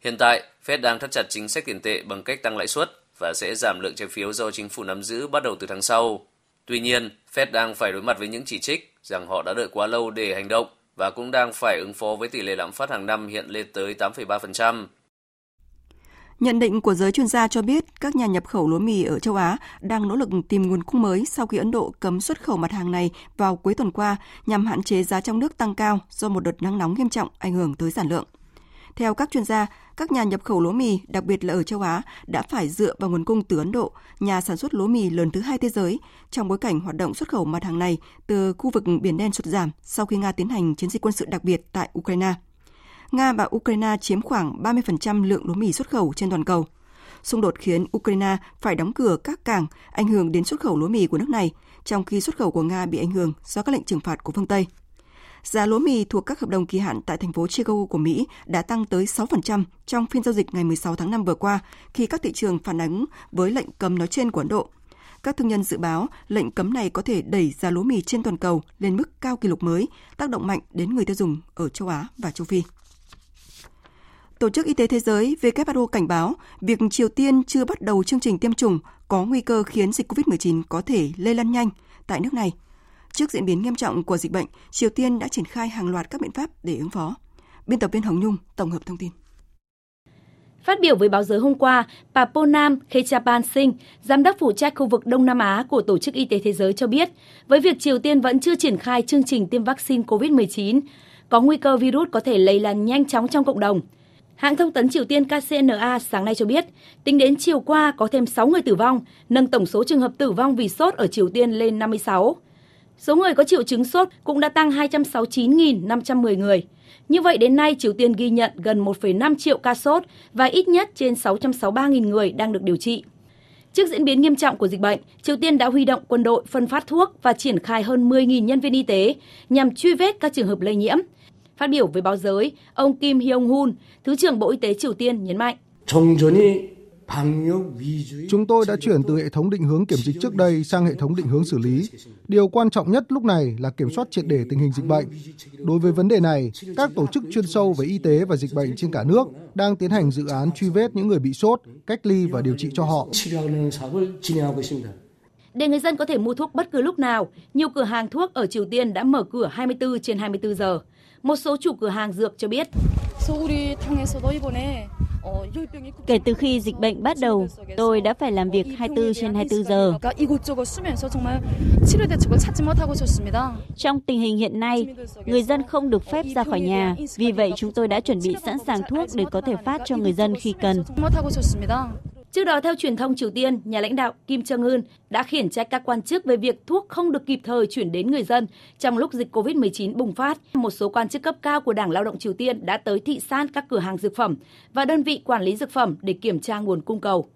Hiện tại, Fed đang thắt chặt chính sách tiền tệ bằng cách tăng lãi suất và sẽ giảm lượng trái phiếu do chính phủ nắm giữ bắt đầu từ tháng sau. Tuy nhiên, Fed đang phải đối mặt với những chỉ trích rằng họ đã đợi quá lâu để hành động và cũng đang phải ứng phó với tỷ lệ lạm phát hàng năm hiện lên tới tám phẩy ba phần trăm. Nhận định của giới chuyên gia cho biết các nhà nhập khẩu lúa mì ở châu Á đang nỗ lực tìm nguồn cung mới sau khi Ấn Độ cấm xuất khẩu mặt hàng này vào cuối tuần qua nhằm hạn chế giá trong nước tăng cao do một đợt nắng nóng nghiêm trọng ảnh hưởng tới sản lượng. Theo các chuyên gia, các nhà nhập khẩu lúa mì, đặc biệt là ở châu Á, đã phải dựa vào nguồn cung từ Ấn Độ, nhà sản xuất lúa mì lớn thứ hai thế giới, trong bối cảnh hoạt động xuất khẩu mặt hàng này từ khu vực Biển Đen sụt giảm sau khi Nga tiến hành chiến dịch quân sự đặc biệt tại Ukraine. Nga và Ukraine chiếm khoảng ba mươi phần trăm lượng lúa mì xuất khẩu trên toàn cầu. Xung đột khiến Ukraine phải đóng cửa các cảng, ảnh hưởng đến xuất khẩu lúa mì của nước này, trong khi xuất khẩu của Nga bị ảnh hưởng do các lệnh trừng phạt của phương Tây. Giá lúa mì thuộc các hợp đồng kỳ hạn tại thành phố Chicago của Mỹ đã tăng tới sáu phần trăm trong phiên giao dịch ngày mười sáu tháng năm vừa qua khi các thị trường phản ứng với lệnh cấm nói trên của Ấn Độ. Các thương nhân dự báo lệnh cấm này có thể đẩy giá lúa mì trên toàn cầu lên mức cao kỷ lục mới, tác động mạnh đến người tiêu dùng ở châu Á và châu Phi. Tổ chức Y tế Thế giới W H O cảnh báo việc Triều Tiên chưa bắt đầu chương trình tiêm chủng có nguy cơ khiến dịch covid mười chín có thể lây lan nhanh tại nước này. Trước diễn biến nghiêm trọng của dịch bệnh, Triều Tiên đã triển khai hàng loạt các biện pháp để ứng phó. Biên tập viên Hồng Nhung tổng hợp thông tin. Phát biểu với báo giới hôm qua, bà Poonam Khechaphan Singh, giám đốc phụ trách khu vực Đông Nam Á của Tổ chức Y tế Thế giới cho biết, với việc Triều Tiên vẫn chưa triển khai chương trình tiêm vaccine covid mười chín, có nguy cơ virus có thể lây lan nhanh chóng trong cộng đồng. Hãng thông tấn Triều Tiên ca xê en a sáng nay cho biết, tính đến chiều qua có thêm sáu người tử vong, nâng tổng số trường hợp tử vong vì sốt ở Triều Tiên lên năm mươi sáu. Số người có triệu chứng sốt cũng đã tăng hai trăm sáu mươi chín nghìn năm trăm mười người. Như vậy đến nay, Triều Tiên ghi nhận gần một phẩy năm triệu ca sốt và ít nhất trên sáu trăm sáu mươi ba nghìn người đang được điều trị. Trước diễn biến nghiêm trọng của dịch bệnh, Triều Tiên đã huy động quân đội phân phát thuốc và triển khai hơn mười nghìn nhân viên y tế nhằm truy vết các trường hợp lây nhiễm. Phát biểu với báo giới, ông Kim Hyong-hun, Thứ trưởng Bộ Y tế Triều Tiên nhấn mạnh. Chúng tôi đã chuyển từ hệ thống định hướng kiểm dịch trước đây sang hệ thống định hướng xử lý. Điều quan trọng nhất lúc này là kiểm soát triệt để tình hình dịch bệnh. Đối với vấn đề này, các tổ chức chuyên sâu về y tế và dịch bệnh trên cả nước đang tiến hành dự án truy vết những người bị sốt, cách ly và điều trị cho họ. Để người dân có thể mua thuốc bất cứ lúc nào, nhiều cửa hàng thuốc ở Triều Tiên đã mở cửa hai mươi tư trên hai mươi tư giờ. Một số chủ cửa hàng dược cho biết. Kể từ khi dịch bệnh bắt đầu, tôi đã phải làm việc hai mươi tư trên hai mươi tư giờ. Trong tình hình hiện nay, người dân không được phép ra khỏi nhà, vì vậy chúng tôi đã chuẩn bị sẵn sàng thuốc để có thể phát cho người dân khi cần. Trước đó, theo truyền thông Triều Tiên, nhà lãnh đạo Kim Jong-un đã khiển trách các quan chức về việc thuốc không được kịp thời chuyển đến người dân trong lúc dịch covid mười chín bùng phát. Một số quan chức cấp cao của Đảng Lao động Triều Tiên đã tới thị sát các cửa hàng dược phẩm và đơn vị quản lý dược phẩm để kiểm tra nguồn cung cầu.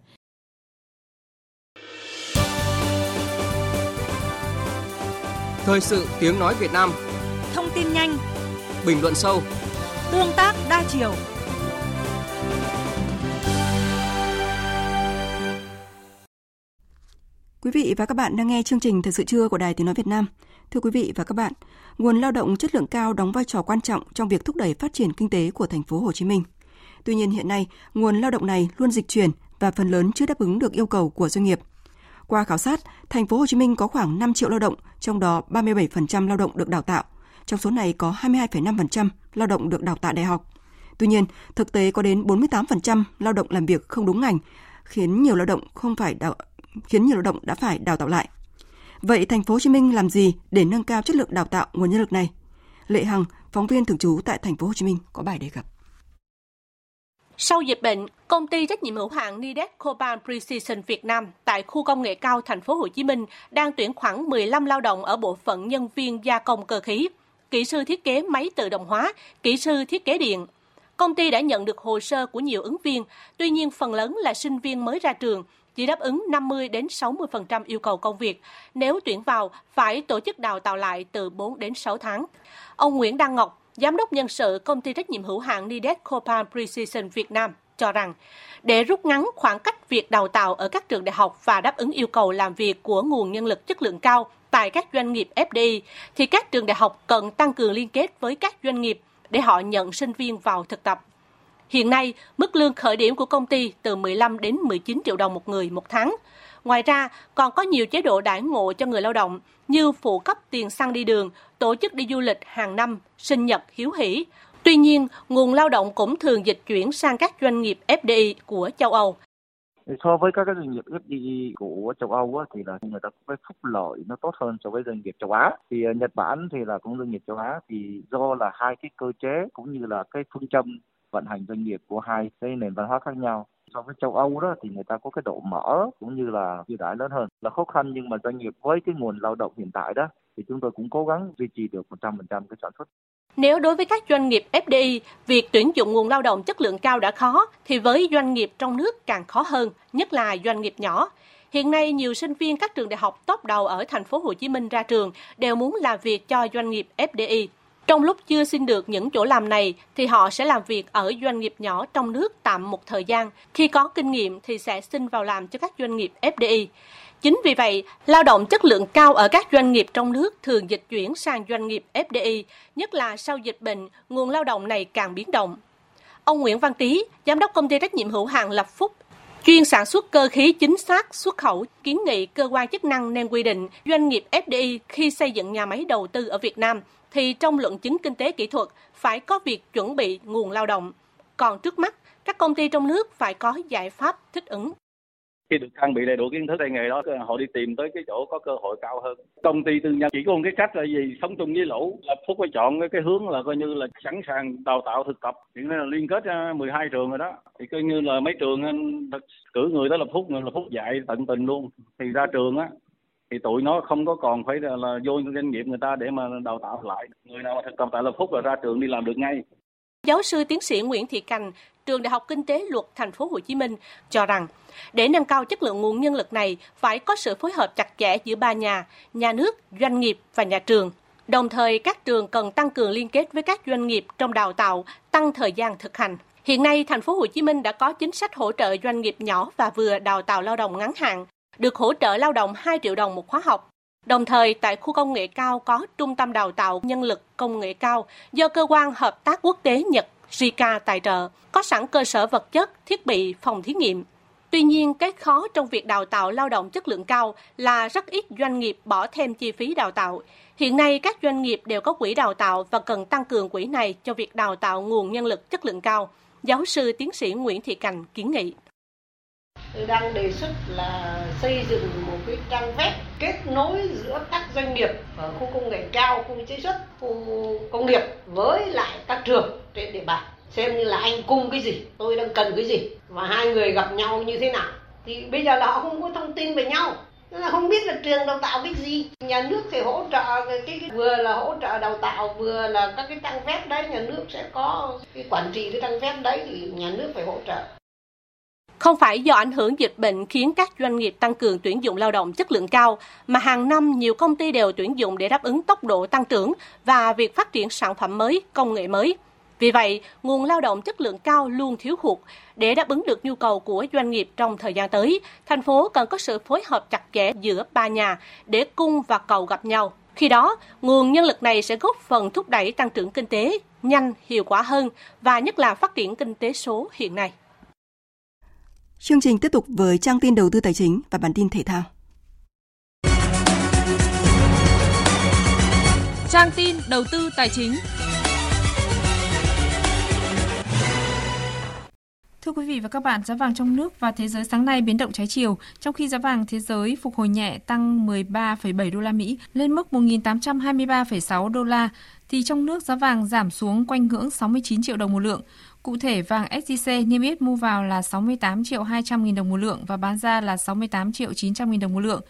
Thời sự tiếng nói Việt Nam. Thông tin nhanh, bình luận sâu, tương tác đa chiều. Quý vị và các bạn đang nghe chương trình Thời sự trưa của Đài Tiếng Nói Việt Nam. Thưa quý vị và các bạn, nguồn lao động chất lượng cao đóng vai trò quan trọng trong việc thúc đẩy phát triển kinh tế của thành phố Hồ Chí Minh. Tuy nhiên hiện nay, nguồn lao động này luôn dịch chuyển và phần lớn chưa đáp ứng được yêu cầu của doanh nghiệp. Qua khảo sát, thành phố Hồ Chí Minh có khoảng năm triệu lao động, trong đó ba mươi bảy phần trăm lao động được đào tạo. Trong số này có hai mươi hai phẩy năm phần trăm lao động được đào tạo đại học. Tuy nhiên, thực tế có đến bốn mươi tám phần trăm lao động làm việc không đúng ngành, khiến nhiều lao động không phải đào khiến nhiều lao động đã phải đào tạo lại. Vậy thành phố Hồ Chí Minh làm gì để nâng cao chất lượng đào tạo nguồn nhân lực này? Lệ Hằng, phóng viên thường trú tại thành phố Hồ Chí Minh có bài đề cập. Sau dịch bệnh, công ty trách nhiệm hữu hạn Nidec Coban Precision Việt Nam tại khu công nghệ cao thành phố Hồ Chí Minh đang tuyển khoảng mười lăm lao động ở bộ phận nhân viên gia công cơ khí, kỹ sư thiết kế máy tự động hóa, kỹ sư thiết kế điện. Công ty đã nhận được hồ sơ của nhiều ứng viên, tuy nhiên phần lớn là sinh viên mới ra trường, chỉ đáp ứng năm mươi đến sáu mươi phần trăm yêu cầu công việc, nếu tuyển vào phải tổ chức đào tạo lại từ bốn đến sáu tháng. Ông Nguyễn Đăng Ngọc, giám đốc nhân sự công ty trách nhiệm hữu hạn Nidec Copan Precision Việt Nam cho rằng, để rút ngắn khoảng cách việc đào tạo ở các trường đại học và đáp ứng yêu cầu làm việc của nguồn nhân lực chất lượng cao tại các doanh nghiệp ép đê i, thì các trường đại học cần tăng cường liên kết với các doanh nghiệp để họ nhận sinh viên vào thực tập. Hiện nay, mức lương khởi điểm của công ty từ mười lăm đến mười chín triệu đồng một người một tháng. Ngoài ra, còn có nhiều chế độ đãi ngộ cho người lao động như phụ cấp tiền xăng đi đường, tổ chức đi du lịch hàng năm, sinh nhật hiếu hỉ. Tuy nhiên, nguồn lao động cũng thường dịch chuyển sang các doanh nghiệp ép đê i của châu Âu. So với các doanh nghiệp ép đê i của châu Âu thì là người ta có cái phúc lợi nó tốt hơn so với doanh nghiệp châu Á. Thì Nhật Bản thì là cũng doanh nghiệp châu Á, thì do là hai cái cơ chế cũng như là cái phương châm vận hành doanh nghiệp của hai cái nền văn hóa khác nhau. So với châu Âu đó thì người ta có cái độ mở cũng như là ưu đãi lớn hơn. Là khó khăn nhưng mà doanh nghiệp với cái nguồn lao động hiện tại đó thì chúng tôi cũng cố gắng duy trì được một trăm phần trăm cái sản xuất. Nếu đối với các doanh nghiệp ép đê i, việc tuyển dụng nguồn lao động chất lượng cao đã khó thì với doanh nghiệp trong nước càng khó hơn, nhất là doanh nghiệp nhỏ. Hiện nay nhiều sinh viên các trường đại học top đầu ở thành phố Hồ Chí Minh ra trường đều muốn làm việc cho doanh nghiệp ép đê i. Trong lúc chưa xin được những chỗ làm này thì họ sẽ làm việc ở doanh nghiệp nhỏ trong nước tạm một thời gian. Khi có kinh nghiệm thì sẽ xin vào làm cho các doanh nghiệp ép đê i. Chính vì vậy, lao động chất lượng cao ở các doanh nghiệp trong nước thường dịch chuyển sang doanh nghiệp ép đê i, nhất là sau dịch bệnh, nguồn lao động này càng biến động. Ông Nguyễn Văn Tý, giám đốc công ty trách nhiệm hữu hạn Lập Phúc, chuyên sản xuất cơ khí chính xác xuất khẩu, kiến nghị cơ quan chức năng nên quy định doanh nghiệp ép đê i khi xây dựng nhà máy đầu tư ở Việt Nam thì trong luận chứng kinh tế kỹ thuật phải có việc chuẩn bị nguồn lao động. Còn trước mắt, các công ty trong nước phải có giải pháp thích ứng. Khi được trang bị đầy đủ kiến thức tay nghề đó, họ đi tìm tới cái chỗ có cơ hội cao hơn. Công ty tư nhân chỉ có một cái cách là gì, sống chung với lũ. Lập Phúc phải chọn cái hướng là coi như là sẵn sàng đào tạo thực tập. Hiện nay là liên kết mười hai trường rồi đó. Thì coi như là mấy trường cử người tới Lập Phúc, người Lập Phúc dạy tận tình luôn. Thì ra trường á, thì tụi nó không có còn phải là, là vô doanh nghiệp người ta để mà đào tạo lại. Người nào mà thực tập tại Lập Phúc là ra trường đi làm được ngay. Giáo sư tiến sĩ Nguyễn Thị Cành, Trường Đại học Kinh tế Luật Thành phố Hồ Chí Minh cho rằng để nâng cao chất lượng nguồn nhân lực này phải có sự phối hợp chặt chẽ giữa ba nhà, nhà nước, doanh nghiệp và nhà trường. Đồng thời các trường cần tăng cường liên kết với các doanh nghiệp trong đào tạo, tăng thời gian thực hành. Hiện nay Thành phố Hồ Chí Minh đã có chính sách hỗ trợ doanh nghiệp nhỏ và vừa đào tạo lao động ngắn hạn, được hỗ trợ lao động hai triệu đồng một khóa học. Đồng thời, tại khu công nghệ cao có Trung tâm Đào tạo Nhân lực Công nghệ cao do Cơ quan Hợp tác Quốc tế Nhật (giê i ca) tài trợ, có sẵn cơ sở vật chất, thiết bị, phòng thí nghiệm. Tuy nhiên, cái khó trong việc đào tạo lao động chất lượng cao là rất ít doanh nghiệp bỏ thêm chi phí đào tạo. Hiện nay, các doanh nghiệp đều có quỹ đào tạo và cần tăng cường quỹ này cho việc đào tạo nguồn nhân lực chất lượng cao. Giáo sư tiến sĩ Nguyễn Thị Cành kiến nghị. Tôi đang đề xuất là xây dựng một cái trang web kết nối giữa các doanh nghiệp ở khu công nghệ cao, khu chế xuất, khu công nghiệp với lại các trường trên địa bàn. Xem như là anh cung cái gì, tôi đang cần cái gì và hai người gặp nhau như thế nào. Thì bây giờ là họ không có thông tin về nhau. Nên là không biết là trường đào tạo cái gì. Nhà nước thì hỗ trợ cái, cái vừa là hỗ trợ đào tạo, vừa là các cái trang web đấy. Nhà nước sẽ có cái quản trị cái trang web đấy thì nhà nước phải hỗ trợ. Không phải do ảnh hưởng dịch bệnh khiến các doanh nghiệp tăng cường tuyển dụng lao động chất lượng cao, mà hàng năm nhiều công ty đều tuyển dụng để đáp ứng tốc độ tăng trưởng và việc phát triển sản phẩm mới, công nghệ mới. Vì vậy, nguồn lao động chất lượng cao luôn thiếu hụt. Để đáp ứng được nhu cầu của doanh nghiệp trong thời gian tới, thành phố cần có sự phối hợp chặt chẽ giữa ba nhà để cung và cầu gặp nhau. Khi đó, nguồn nhân lực này sẽ góp phần thúc đẩy tăng trưởng kinh tế nhanh, hiệu quả hơn và nhất là phát triển kinh tế số hiện nay. Chương trình tiếp tục với trang tin đầu tư tài chính và bản tin thể thao. Trang tin đầu tư tài chính. Thưa quý vị và các bạn, giá vàng trong nước và thế giới sáng nay biến động trái chiều, trong khi giá vàng thế giới phục hồi nhẹ tăng mười ba phẩy bảy đô la Mỹ lên mức một nghìn tám trăm hai mươi ba phẩy sáu đô la, thì trong nước giá vàng giảm xuống quanh ngưỡng sáu mươi chín triệu đồng một lượng. Cụ thể, vàng ét gi xê niêm yết mua vào là sáu mươi tám triệu hai trăm nghìn đồng một lượng và bán ra là sáu mươi tám triệu chín trăm nghìn đồng một lượng.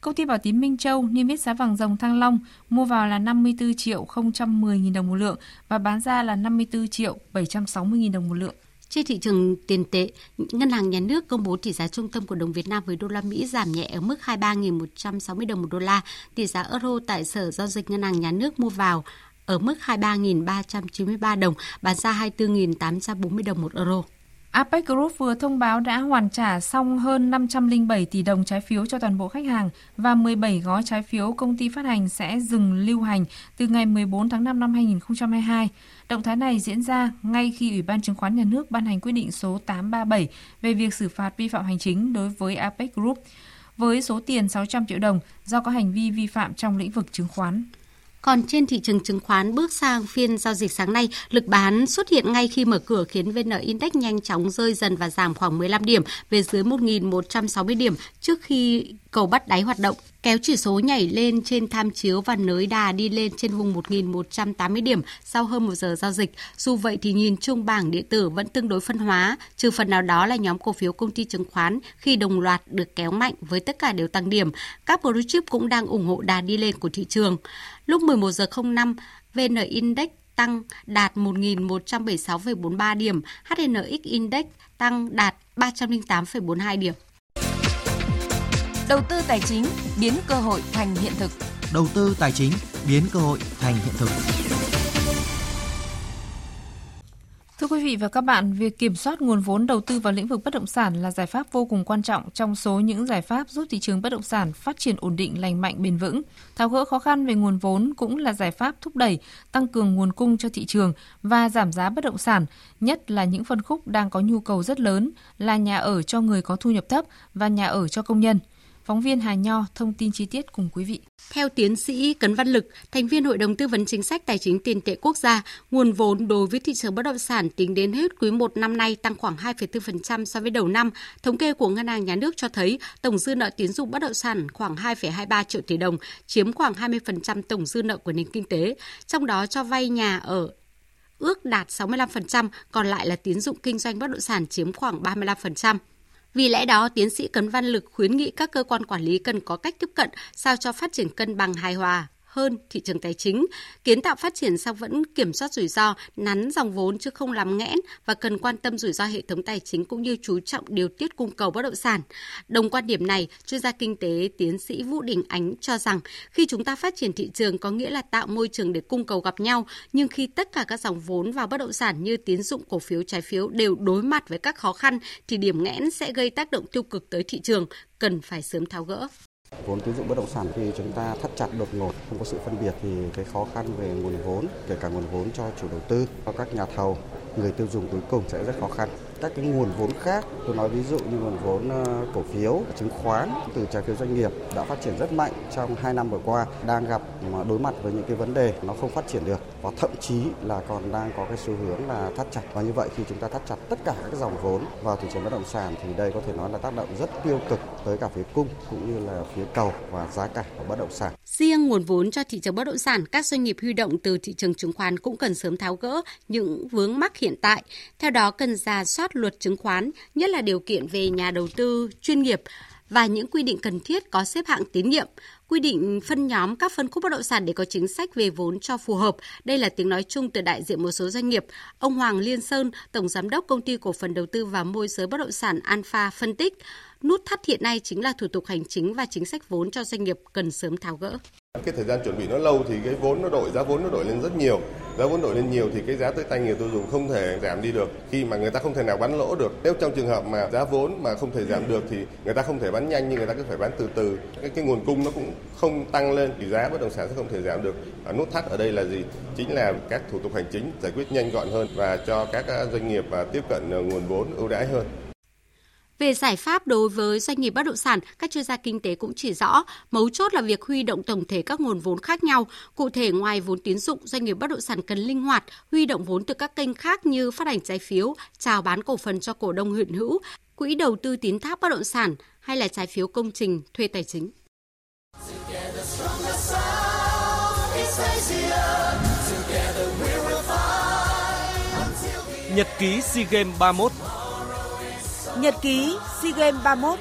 Công ty Bảo Tín Minh Châu niêm yết giá vàng dòng Thăng Long mua vào là năm mươi tư triệu không trăm mười nghìn đồng một lượng và bán ra là năm mươi tư triệu bảy trăm sáu mươi nghìn đồng một lượng. Trên thị trường tiền tệ, Ngân hàng Nhà nước công bố tỷ giá trung tâm của đồng Việt Nam với đô la Mỹ giảm nhẹ ở mức hai mươi ba nghìn một trăm sáu mươi đồng một đô la. Tỷ giá euro tại Sở Giao dịch Ngân hàng Nhà nước mua vào ở mức hai mươi ba nghìn ba trăm chín mươi ba đồng, bán ra hai mươi tư nghìn tám trăm bốn mươi đồng một euro. a pếch Group vừa thông báo đã hoàn trả xong hơn năm trăm lẻ bảy tỷ đồng trái phiếu cho toàn bộ khách hàng và mười bảy gói trái phiếu công ty phát hành sẽ dừng lưu hành từ ngày mười bốn tháng năm năm hai nghìn không trăm hai mươi hai. Động thái này diễn ra ngay khi Ủy ban Chứng khoán Nhà nước ban hành quyết định số tám trăm ba mươi bảy về việc xử phạt vi phạm hành chính đối với a pếch Group với số tiền sáu trăm triệu đồng do có hành vi vi phạm trong lĩnh vực chứng khoán. Còn trên thị trường chứng khoán, bước sang phiên giao dịch sáng nay, lực bán xuất hiện ngay khi mở cửa khiến vê en Index nhanh chóng rơi dần và giảm khoảng mười lăm điểm về dưới một nghìn một trăm sáu mươi điểm trước khi cầu bắt đáy hoạt động, kéo chỉ số nhảy lên trên tham chiếu và nới đà đi lên trên vùng một nghìn một trăm tám mươi điểm sau hơn một giờ giao dịch. Dù vậy thì nhìn chung bảng điện tử vẫn tương đối phân hóa, trừ phần nào đó là nhóm cổ phiếu công ty chứng khoán khi đồng loạt được kéo mạnh với tất cả đều tăng điểm. Các blue chip cũng đang ủng hộ đà đi lên của thị trường. Lúc mười một giờ không năm, vê en Index tăng đạt một nghìn một trăm bảy mươi sáu phẩy bốn mươi ba điểm, hát en ích Index tăng đạt ba trăm lẻ tám phẩy bốn mươi hai điểm. Đầu tư tài chính biến cơ hội thành hiện thực. Đầu tư tài chính biến cơ hội thành hiện thực. Thưa quý vị và các bạn, việc kiểm soát nguồn vốn đầu tư vào lĩnh vực bất động sản là giải pháp vô cùng quan trọng trong số những giải pháp giúp thị trường bất động sản phát triển ổn định, lành mạnh, bền vững. Tháo gỡ khó khăn về nguồn vốn cũng là giải pháp thúc đẩy, tăng cường nguồn cung cho thị trường và giảm giá bất động sản, nhất là những phân khúc đang có nhu cầu rất lớn là nhà ở cho người có thu nhập thấp và nhà ở cho công nhân. Phóng viên Hà Nho thông tin chi tiết cùng quý vị. Theo tiến sĩ Cấn Văn Lực, thành viên Hội đồng Tư vấn Chính sách Tài chính Tiền tệ Quốc gia, nguồn vốn đối với thị trường bất động sản tính đến hết quý một năm nay tăng khoảng hai phẩy bốn phần trăm so với đầu năm. Thống kê của Ngân hàng Nhà nước cho thấy tổng dư nợ tín dụng bất động sản khoảng hai phẩy hai mươi ba triệu tỷ đồng, chiếm khoảng hai mươi phần trăm tổng dư nợ của nền kinh tế, trong đó cho vay nhà ở ước đạt sáu mươi lăm phần trăm, còn lại là tín dụng kinh doanh bất động sản chiếm khoảng ba mươi lăm phần trăm. Vì lẽ đó, tiến sĩ Cấn Văn Lực khuyến nghị các cơ quan quản lý cần có cách tiếp cận sao cho phát triển cân bằng hài hòa hơn thị trường tài chính, kiến tạo phát triển sao vẫn kiểm soát rủi ro, nắn dòng vốn chứ không làm nghẽn và cần quan tâm rủi ro hệ thống tài chính cũng như chú trọng điều tiết cung cầu bất động sản. Đồng quan điểm này, chuyên gia kinh tế tiến sĩ Vũ Đình Ánh cho rằng khi chúng ta phát triển thị trường có nghĩa là tạo môi trường để cung cầu gặp nhau, nhưng khi tất cả các dòng vốn vào bất động sản như tín dụng, cổ phiếu, trái phiếu đều đối mặt với các khó khăn thì điểm nghẽn sẽ gây tác động tiêu cực tới thị trường, cần phải sớm tháo gỡ. Vốn tín dụng bất động sản khi chúng ta thắt chặt đột ngột, không có sự phân biệt thì cái khó khăn về nguồn vốn, kể cả nguồn vốn cho chủ đầu tư, cho các nhà thầu, người tiêu dùng cuối cùng sẽ rất khó khăn. Các cái nguồn vốn khác, tôi nói ví dụ như nguồn vốn cổ phiếu, chứng khoán, từ trái phiếu doanh nghiệp đã phát triển rất mạnh trong hai năm vừa qua, đang gặp đối mặt với những cái vấn đề nó không phát triển được và thậm chí là còn đang có cái xu hướng là thắt chặt. Và như vậy khi chúng ta thắt chặt tất cả các dòng vốn vào thị trường bất động sản thì đây có thể nói là tác động rất tiêu cực tới cả phía cung cũng như là phía cầu và giá cả của bất động sản. Riêng nguồn vốn cho thị trường bất động sản, các doanh nghiệp huy động từ thị trường chứng khoán cũng cần sớm tháo gỡ những vướng mắc hiện tại. Theo đó cần rà soát luật chứng khoán, nhất là điều kiện về nhà đầu tư chuyên nghiệp và những quy định cần thiết có xếp hạng tín nhiệm, quy định phân nhóm các phân khúc bất động sản để có chính sách về vốn cho phù hợp. Đây là tiếng nói chung từ đại diện một số doanh nghiệp. Ông Hoàng Liên Sơn, Tổng Giám đốc Công ty Cổ phần Đầu tư và Môi giới Bất động sản Alpha phân tích, nút thắt hiện nay chính là thủ tục hành chính và chính sách vốn cho doanh nghiệp cần sớm tháo gỡ. Cái thời gian chuẩn bị nó lâu thì cái vốn nó đổi, giá vốn nó đổi lên rất nhiều. Giá vốn đổi lên nhiều thì cái giá tới tay người tiêu dùng không thể giảm đi được, khi mà người ta không thể nào bán lỗ được. Nếu trong trường hợp mà giá vốn mà không thể giảm được thì người ta không thể bán nhanh, nhưng người ta cứ phải bán từ từ. Cái, cái nguồn cung nó cũng không tăng lên thì giá bất động sản sẽ không thể giảm được. À, nút thắt ở đây là gì? Chính là các thủ tục hành chính giải quyết nhanh gọn hơn và cho các doanh nghiệp và tiếp cận nguồn vốn ưu đãi hơn. Về giải pháp đối với doanh nghiệp bất động sản, các chuyên gia kinh tế cũng chỉ rõ, mấu chốt là việc huy động tổng thể các nguồn vốn khác nhau. Cụ thể, ngoài vốn tín dụng, doanh nghiệp bất động sản cần linh hoạt, huy động vốn từ các kênh khác như phát hành trái phiếu, chào bán cổ phần cho cổ đông hiện hữu, quỹ đầu tư tín thác bất động sản hay là trái phiếu công trình, thuê tài chính. Nhật ký SEA Games ba mươi mốt. Nhật ký SEA Games ba mươi mốt.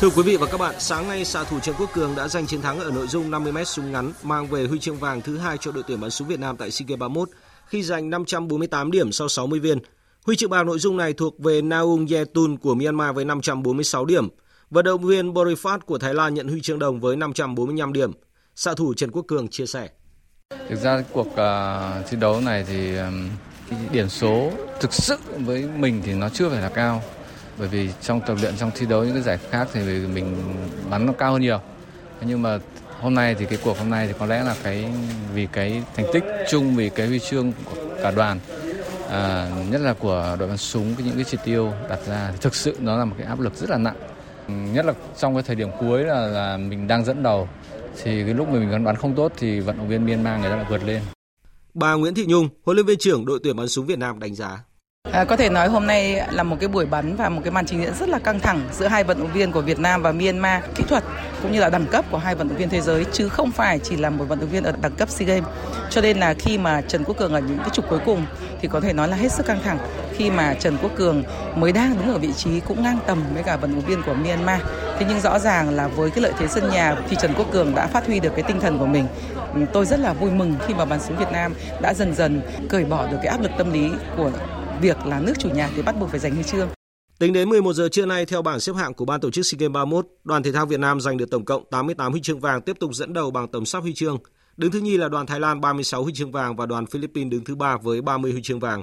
Thưa quý vị và các bạn, sáng nay xạ thủ Trần Quốc Cường đã giành chiến thắng ở nội dung năm mươi mét súng ngắn, mang về huy chương vàng thứ hai cho đội tuyển bắn súng Việt Nam tại SEA Games ba mươi mốt khi giành năm trăm bốn mươi tám điểm sau sáu mươi viên. Huy chương vàng nội dung này thuộc về Naung Yetun của Myanmar với năm trăm bốn mươi sáu điểm. Vận động viên Borifat của Thái Lan nhận huy chương đồng với năm trăm bốn mươi lăm điểm. Xạ thủ Trần Quốc Cường chia sẻ. Thực ra cuộc uh, thi đấu này thì um... điểm số thực sự với mình thì nó chưa phải là cao, bởi vì trong tập luyện, trong thi đấu những cái giải khác thì mình bắn nó cao hơn nhiều. Nhưng mà hôm nay thì cái cuộc hôm nay thì có lẽ là cái vì cái thành tích chung, vì cái huy chương của cả đoàn, à, nhất là của đội bắn súng, những cái chỉ tiêu đặt ra thì thực sự nó là một cái áp lực rất là nặng, nhất là trong cái thời điểm cuối là, là mình đang dẫn đầu thì cái lúc mà mình bắn không tốt thì vận động viên Myanmar người ta lại vượt lên. Bà Nguyễn Thị Nhung, huấn luyện viên trưởng đội tuyển bắn súng Việt Nam đánh giá. À, có thể nói hôm nay là một cái buổi bắn và một cái màn trình diễn rất là căng thẳng giữa hai vận động viên của Việt Nam và Myanmar. Kỹ thuật cũng như là đẳng cấp của hai vận động viên thế giới chứ không phải chỉ là một vận động viên ở đẳng cấp SEA Games. Cho nên là khi mà Trần Quốc Cường ở những cái trục cuối cùng thì có thể nói là hết sức căng thẳng. Khi mà Trần Quốc Cường mới đang đứng ở vị trí cũng ngang tầm với cả vận động viên của Myanmar. Thế nhưng rõ ràng là với cái lợi thế sân nhà thì Trần Quốc Cường đã phát huy được cái tinh thần của mình. Tôi rất là vui mừng khi mà bắn súng Việt Nam đã dần dần cởi bỏ được cái áp lực tâm lý của việc là nước chủ nhà thì bắt buộc phải giành huy chương. Tính đến mười một giờ trưa nay, theo bảng xếp hạng của ban tổ chức SEA Games ba mươi mốt, đoàn thể thao Việt Nam giành được tổng cộng tám mươi tám huy chương vàng, tiếp tục dẫn đầu bằng tổng sắp huy chương. Đứng thứ nhì là đoàn Thái Lan ba mươi sáu huy chương vàng và đoàn Philippines đứng thứ ba với ba mươi huy chương vàng.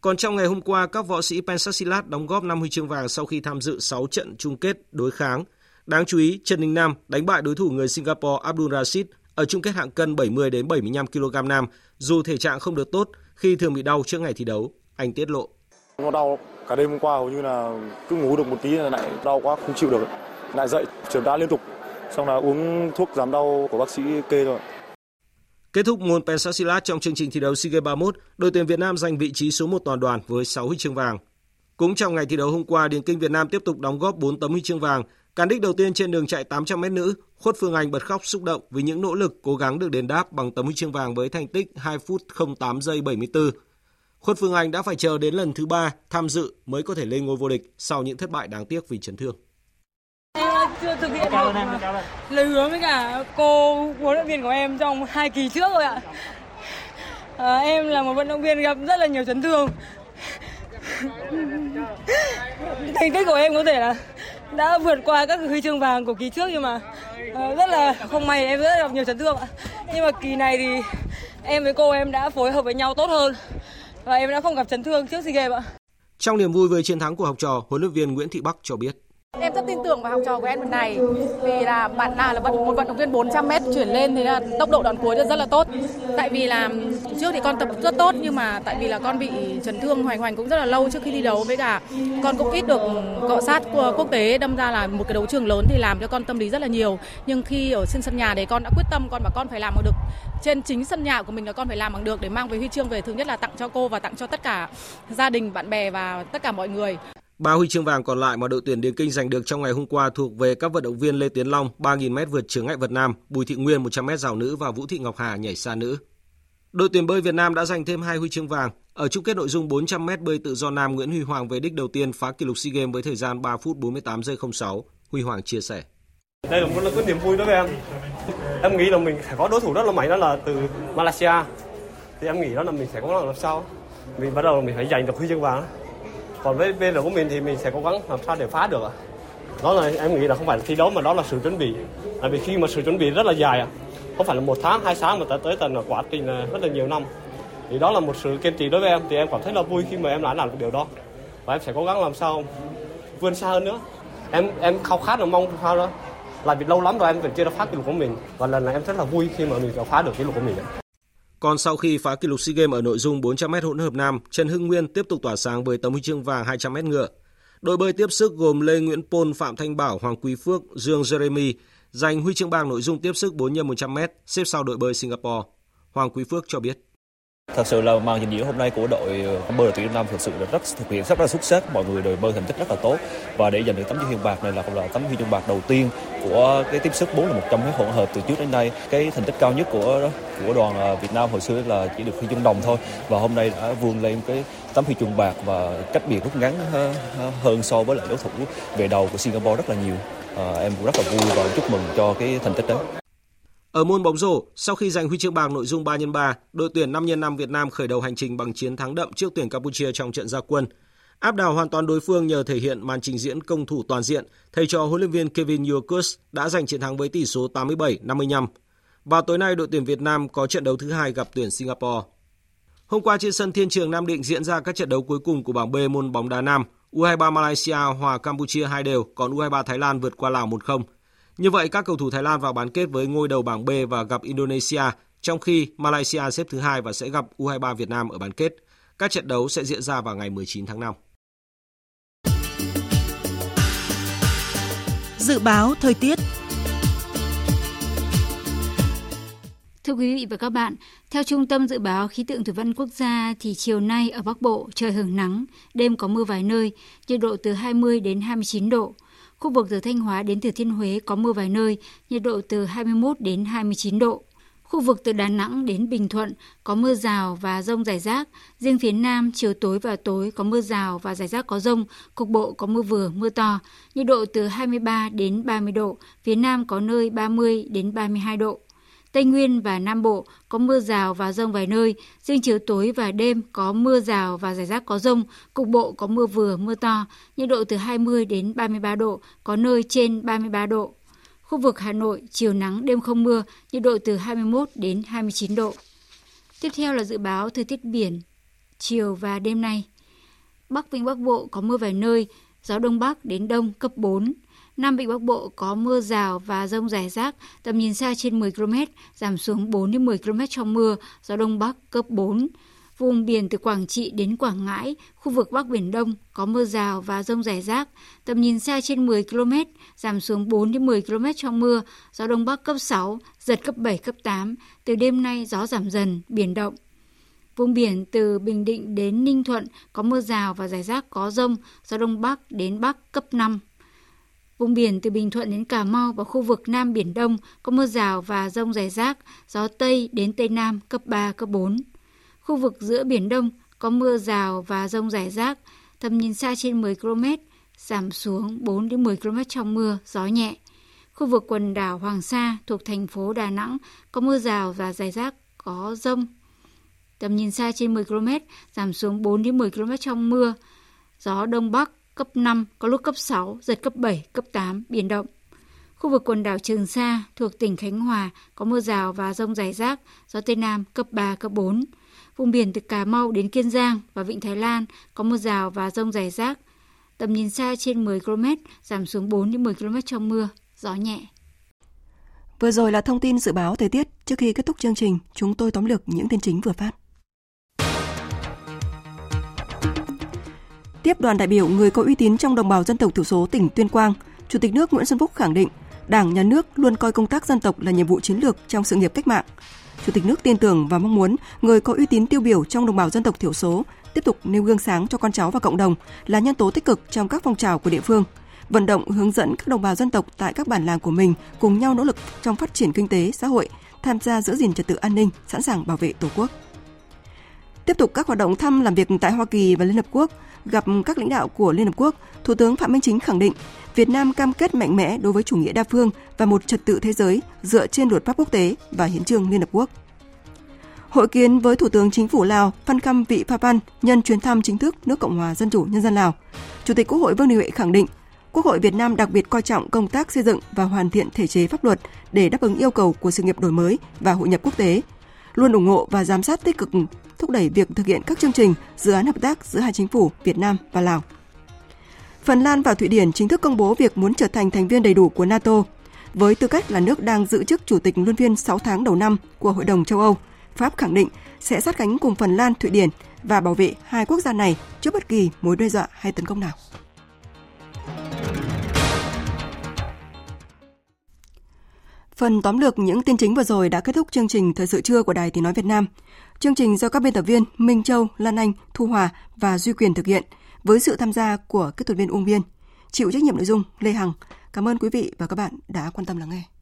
Còn trong ngày hôm qua, các võ sĩ Pencastilat đóng góp năm huy chương vàng sau khi tham dự sáu trận chung kết đối kháng. Đáng chú ý, Trần Đình Nam đánh bại đối thủ người Singapore Abdullah Shahid ở chung kết hạng cân bảy mươi đến bảy mươi lăm ki lô gam nam, dù thể trạng không được tốt khi thường bị đau trước ngày thi đấu. Anh tiết lộ. Nó đau cả đêm hôm qua, hầu như là cứ ngủ được một tí là lại đau quá, không chịu được. Lại dậy, trượt đá liên tục, xong là uống thuốc giảm đau của bác sĩ kê rồi. Kết thúc môn Pencastilat trong chương trình thi đấu SEA Games ba mươi mốt, đội tuyển Việt Nam giành vị trí số một toàn đoàn với sáu huy chương vàng. Cũng trong ngày thi đấu hôm qua, điền kinh Việt Nam tiếp tục đóng góp bốn tấm huy chương vàng. Cán đích đầu tiên trên đường chạy tám trăm mét nữ, Khuất Phương Anh bật khóc xúc động vì những nỗ lực cố gắng được đền đáp bằng tấm huy chương vàng với thành tích hai phút không tám giây bảy mươi tư. Khuất Phương Anh đã phải chờ đến lần thứ ba tham dự mới có thể lên ngôi vô địch sau những thất bại đáng tiếc vì chấn thương. Em chưa thực hiện được lời hứa với cả cô huấn luyện viên của em trong hai kỳ trước rồi ạ. À, em là một vận động viên gặp rất là nhiều chấn thương. Thành tích của em có thể là đã vượt qua các huy chương vàng của kỳ trước, nhưng mà uh, rất là không may, em rất gặp nhiều chấn thương ạ. Nhưng mà kỳ này thì em với cô em đã phối hợp với nhau tốt hơn và em đã không gặp chấn thương trước SEA Games ạ. Trong niềm vui với chiến thắng của học trò, huấn luyện viên Nguyễn Thị Bắc cho biết: Em rất tin tưởng vào học trò của em lần này, vì là bạn nào là một vận động viên bốn trăm mét chuyển lên thì là tốc độ đòn cuối rất là tốt. Tại vì là trước thì con tập rất tốt, nhưng mà tại vì là con bị chấn thương hoành hoành cũng rất là lâu trước khi thi đấu, với cả con cũng ít được cọ sát của quốc tế, đâm ra là một cái đấu trường lớn thì làm cho con tâm lý rất là nhiều. Nhưng khi ở trên sân nhà đấy, con đã quyết tâm, con bảo con phải làm bằng được, trên chính sân nhà của mình là con phải làm bằng được để mang về huy chương về, thứ nhất là tặng cho cô và tặng cho tất cả gia đình, bạn bè và tất cả mọi người. Ba huy chương vàng còn lại mà đội tuyển điền kinh giành được trong ngày hôm qua thuộc về các vận động viên Lê Tiến Long ba nghìn mét vượt chướng ngại vật nam, Bùi Thị Nguyên một trăm mét rào nữ và Vũ Thị Ngọc Hà nhảy xa nữ. Đội tuyển bơi Việt Nam đã giành thêm hai huy chương vàng. Ở chung kết nội dung bốn trăm mét bơi tự do nam, Nguyễn Huy Hoàng về đích đầu tiên phá kỷ lục SEA Games với thời gian ba phút bốn mươi tám giây không sáu. Huy Hoàng chia sẻ: Đây là một cái niềm vui đối với em. Em nghĩ là mình phải có đối thủ rất là mạnh, đó là từ Malaysia. Thì em nghĩ đó là mình sẽ có làm sao. Mình bắt đầu mình phải giành được huy chương vàng. Còn với bên đội của mình thì mình sẽ cố gắng làm sao để phá được. Đó là em nghĩ là không phải là thi đấu mà đó là sự chuẩn bị. Tại vì khi mà sự chuẩn bị rất là dài, không phải là một tháng, hai tháng mà tới tới tận quá trình rất là nhiều năm. Thì đó là một sự kiên trì đối với em, thì em cảm thấy là vui khi mà em đã làm được điều đó. Và em sẽ cố gắng làm sao vươn xa hơn nữa. Em em khao khát là mong sao đó. Là vì lâu lắm rồi em vẫn chưa được phá kỷ lục của mình. Và lần này em rất là vui khi mà mình đã phá được kỷ lục của mình. Còn sau khi phá kỷ lục SEA Games ở nội dung bốn trăm mét hỗn hợp nam, Trần Hưng Nguyên tiếp tục tỏa sáng với tấm huy chương vàng hai trăm mét ngựa. Đội bơi tiếp sức gồm Lê Nguyễn Pôn, Phạm Thanh Bảo, Hoàng Quý Phước, Dương Jeremy giành huy chương vàng nội dung tiếp sức bốn nhân một trăm mét, xếp sau đội bơi Singapore. Hoàng Quý Phước cho biết: Thật sự là màn trình diễn hôm nay của đội bơi đội tuyển Việt Nam thực sự là rất thực hiện rất là xuất sắc, mọi người đội bơi thành tích rất là tốt và để giành được tấm huy chương bạc này là cũng là tấm huy chương bạc đầu tiên của cái tiếp sức bốn nhân một trăm mét hỗn hợp từ trước đến nay. Cái thành tích cao nhất của của đoàn Việt Nam hồi xưa là chỉ được huy chương đồng thôi và hôm nay đã vươn lên cái tấm huy chương bạc và cách biệt rút ngắn hơn so với lại đối thủ về đầu của Singapore rất là nhiều. À, em cũng rất là vui và chúc mừng cho cái thành tích đó. Ở môn bóng rổ, sau khi giành huy chương bạc nội dung ba nhân ba, đội tuyển năm nhân năm Việt Nam khởi đầu hành trình bằng chiến thắng đậm trước tuyển Campuchia trong trận ra quân. Áp đảo hoàn toàn đối phương nhờ thể hiện màn trình diễn công thủ toàn diện, thầy trò huấn luyện viên Kevin Youkus đã giành chiến thắng với tỷ số tám mươi bảy năm mươi lăm. Và tối nay đội tuyển Việt Nam có trận đấu thứ hai gặp tuyển Singapore. Hôm qua trên sân Thiên Trường Nam Định diễn ra các trận đấu cuối cùng của bảng B môn bóng đá nam. u hai mươi ba Malaysia hòa Campuchia hai đều, còn u hai mươi ba Thái Lan vượt qua Lào một không. Như vậy, các cầu thủ Thái Lan vào bán kết với ngôi đầu bảng B và gặp Indonesia, trong khi Malaysia xếp thứ hai và sẽ gặp u hai mươi ba Việt Nam ở bán kết. Các trận đấu sẽ diễn ra vào ngày mười chín tháng năm. Dự báo thời tiết. Thưa quý vị và các bạn, theo Trung tâm Dự báo Khí tượng Thủy văn Quốc gia thì chiều nay ở Bắc Bộ trời hưởng nắng, đêm có mưa vài nơi, nhiệt độ từ hai mươi đến hai mươi chín độ. Khu vực từ Thanh Hóa đến Thừa Thiên Huế có mưa vài nơi, nhiệt độ từ hai mươi mốt đến hai mươi chín độ. Khu vực từ Đà Nẵng đến Bình Thuận có mưa rào và dông rải rác. Riêng phía Nam, chiều tối và tối có mưa rào và rải rác có dông, cục bộ có mưa vừa, mưa to. Nhiệt độ từ hai mươi ba đến ba mươi độ, phía Nam có nơi ba mươi đến ba mươi hai độ. Tây Nguyên và Nam Bộ có mưa rào và dông vài nơi, riêng chiều tối và đêm có mưa rào và rải rác có dông, cục bộ có mưa vừa, mưa to, nhiệt độ từ hai mươi đến ba mươi ba độ, có nơi trên ba mươi ba độ. Khu vực Hà Nội, chiều nắng, đêm không mưa, nhiệt độ từ hai mươi mốt đến hai mươi chín độ. Tiếp theo là dự báo thời tiết biển, chiều và đêm nay. Bắc Vịnh Bắc Bộ có mưa vài nơi, gió Đông Bắc đến Đông cấp bốn. Nam Vịnh Bắc Bộ có mưa rào và dông rải rác, tầm nhìn xa trên mười ki lô mét, giảm xuống bốn đến mười ki lô mét trong mưa, gió Đông Bắc cấp bốn. Vùng biển từ Quảng Trị đến Quảng Ngãi, khu vực Bắc Biển Đông có mưa rào và dông rải rác, tầm nhìn xa trên mười ki lô mét, giảm xuống bốn đến mười ki lô mét trong mưa, gió Đông Bắc cấp sáu, giật cấp bảy, cấp tám. Từ đêm nay gió giảm dần, biển động. Vùng biển từ Bình Định đến Ninh Thuận có mưa rào và rải rác có dông, gió Đông Bắc đến Bắc cấp năm. Vùng biển từ Bình Thuận đến Cà Mau và khu vực Nam Biển Đông có mưa rào và dông rải rác, gió Tây đến Tây Nam cấp ba, cấp bốn. Khu vực giữa Biển Đông có mưa rào và dông rải rác, tầm nhìn xa trên mười ki lô mét, giảm xuống bốn đến mười ki lô mét trong mưa, gió nhẹ. Khu vực quần đảo Hoàng Sa thuộc thành phố Đà Nẵng có mưa rào và rải rác có dông. Tầm nhìn xa trên mười ki lô mét, giảm xuống bốn đến mười ki lô mét trong mưa, gió Đông Bắc cấp năm, có lúc cấp sáu, giật cấp bảy, cấp tám, biển động. Khu vực quần đảo Trường Sa thuộc tỉnh Khánh Hòa có mưa rào và dông rải rác, gió Tây Nam cấp ba, cấp bốn. Vùng biển từ Cà Mau đến Kiên Giang và Vịnh Thái Lan có mưa rào và dông rải rác. Tầm nhìn xa trên mười ki lô mét, giảm xuống bốn đến mười ki lô mét trong mưa, gió nhẹ. Vừa rồi là thông tin dự báo thời tiết. Trước khi kết thúc chương trình, chúng tôi tóm lược những tin chính vừa phát. Tiếp đoàn đại biểu người có uy tín trong đồng bào dân tộc thiểu số tỉnh Tuyên Quang, Chủ tịch nước Nguyễn Xuân Phúc khẳng định Đảng, Nhà nước luôn coi công tác dân tộc là nhiệm vụ chiến lược trong sự nghiệp cách mạng. Chủ tịch nước tin tưởng và mong muốn người có uy tín tiêu biểu trong đồng bào dân tộc thiểu số tiếp tục nêu gương sáng cho con cháu và cộng đồng là nhân tố tích cực trong các phong trào của địa phương, vận động hướng dẫn các đồng bào dân tộc tại các bản làng của mình cùng nhau nỗ lực trong phát triển kinh tế, xã hội, tham gia giữ gìn trật tự an ninh, sẵn sàng bảo vệ Tổ quốc. Tiếp tục các hoạt động thăm làm việc tại Hoa Kỳ và Liên Hợp Quốc, gặp các lãnh đạo của Liên Hợp Quốc, Thủ tướng Phạm Minh Chính khẳng định Việt Nam cam kết mạnh mẽ đối với chủ nghĩa đa phương và một trật tự thế giới dựa trên luật pháp quốc tế và hiến chương Liên Hợp Quốc. Hội kiến với Thủ tướng Chính phủ Lào Phan Khăm Vị Pha Văn nhân chuyến thăm chính thức nước Cộng hòa Dân chủ Nhân dân Lào, Chủ tịch Quốc hội Vương Đình Huệ khẳng định Quốc hội Việt Nam đặc biệt coi trọng công tác xây dựng và hoàn thiện thể chế pháp luật để đáp ứng yêu cầu của sự nghiệp đổi mới và hội nhập quốc tế, luôn ủng hộ và giám sát tích cực, thúc đẩy việc thực hiện các chương trình, dự án hợp tác giữa hai chính phủ Việt Nam và Lào. Phần Lan và Thụy Điển chính thức công bố việc muốn trở thành thành viên đầy đủ của NATO. Với tư cách là nước đang giữ chức chủ tịch luân phiên sáu tháng đầu năm của Hội đồng châu Âu, Pháp khẳng định sẽ sát cánh cùng Phần Lan, Thụy Điển và bảo vệ hai quốc gia này trước bất kỳ mối đe dọa hay tấn công nào. Phần tóm lược những tin chính vừa rồi đã kết thúc chương trình Thời sự trưa của Đài Tiếng nói Việt Nam. Chương trình do các biên tập viên Minh Châu, Lan Anh, Thu Hòa và Duy Quyền thực hiện với sự tham gia của kỹ thuật viên Uông Viên. Chịu trách nhiệm nội dung Lê Hằng. Cảm ơn quý vị và các bạn đã quan tâm lắng nghe.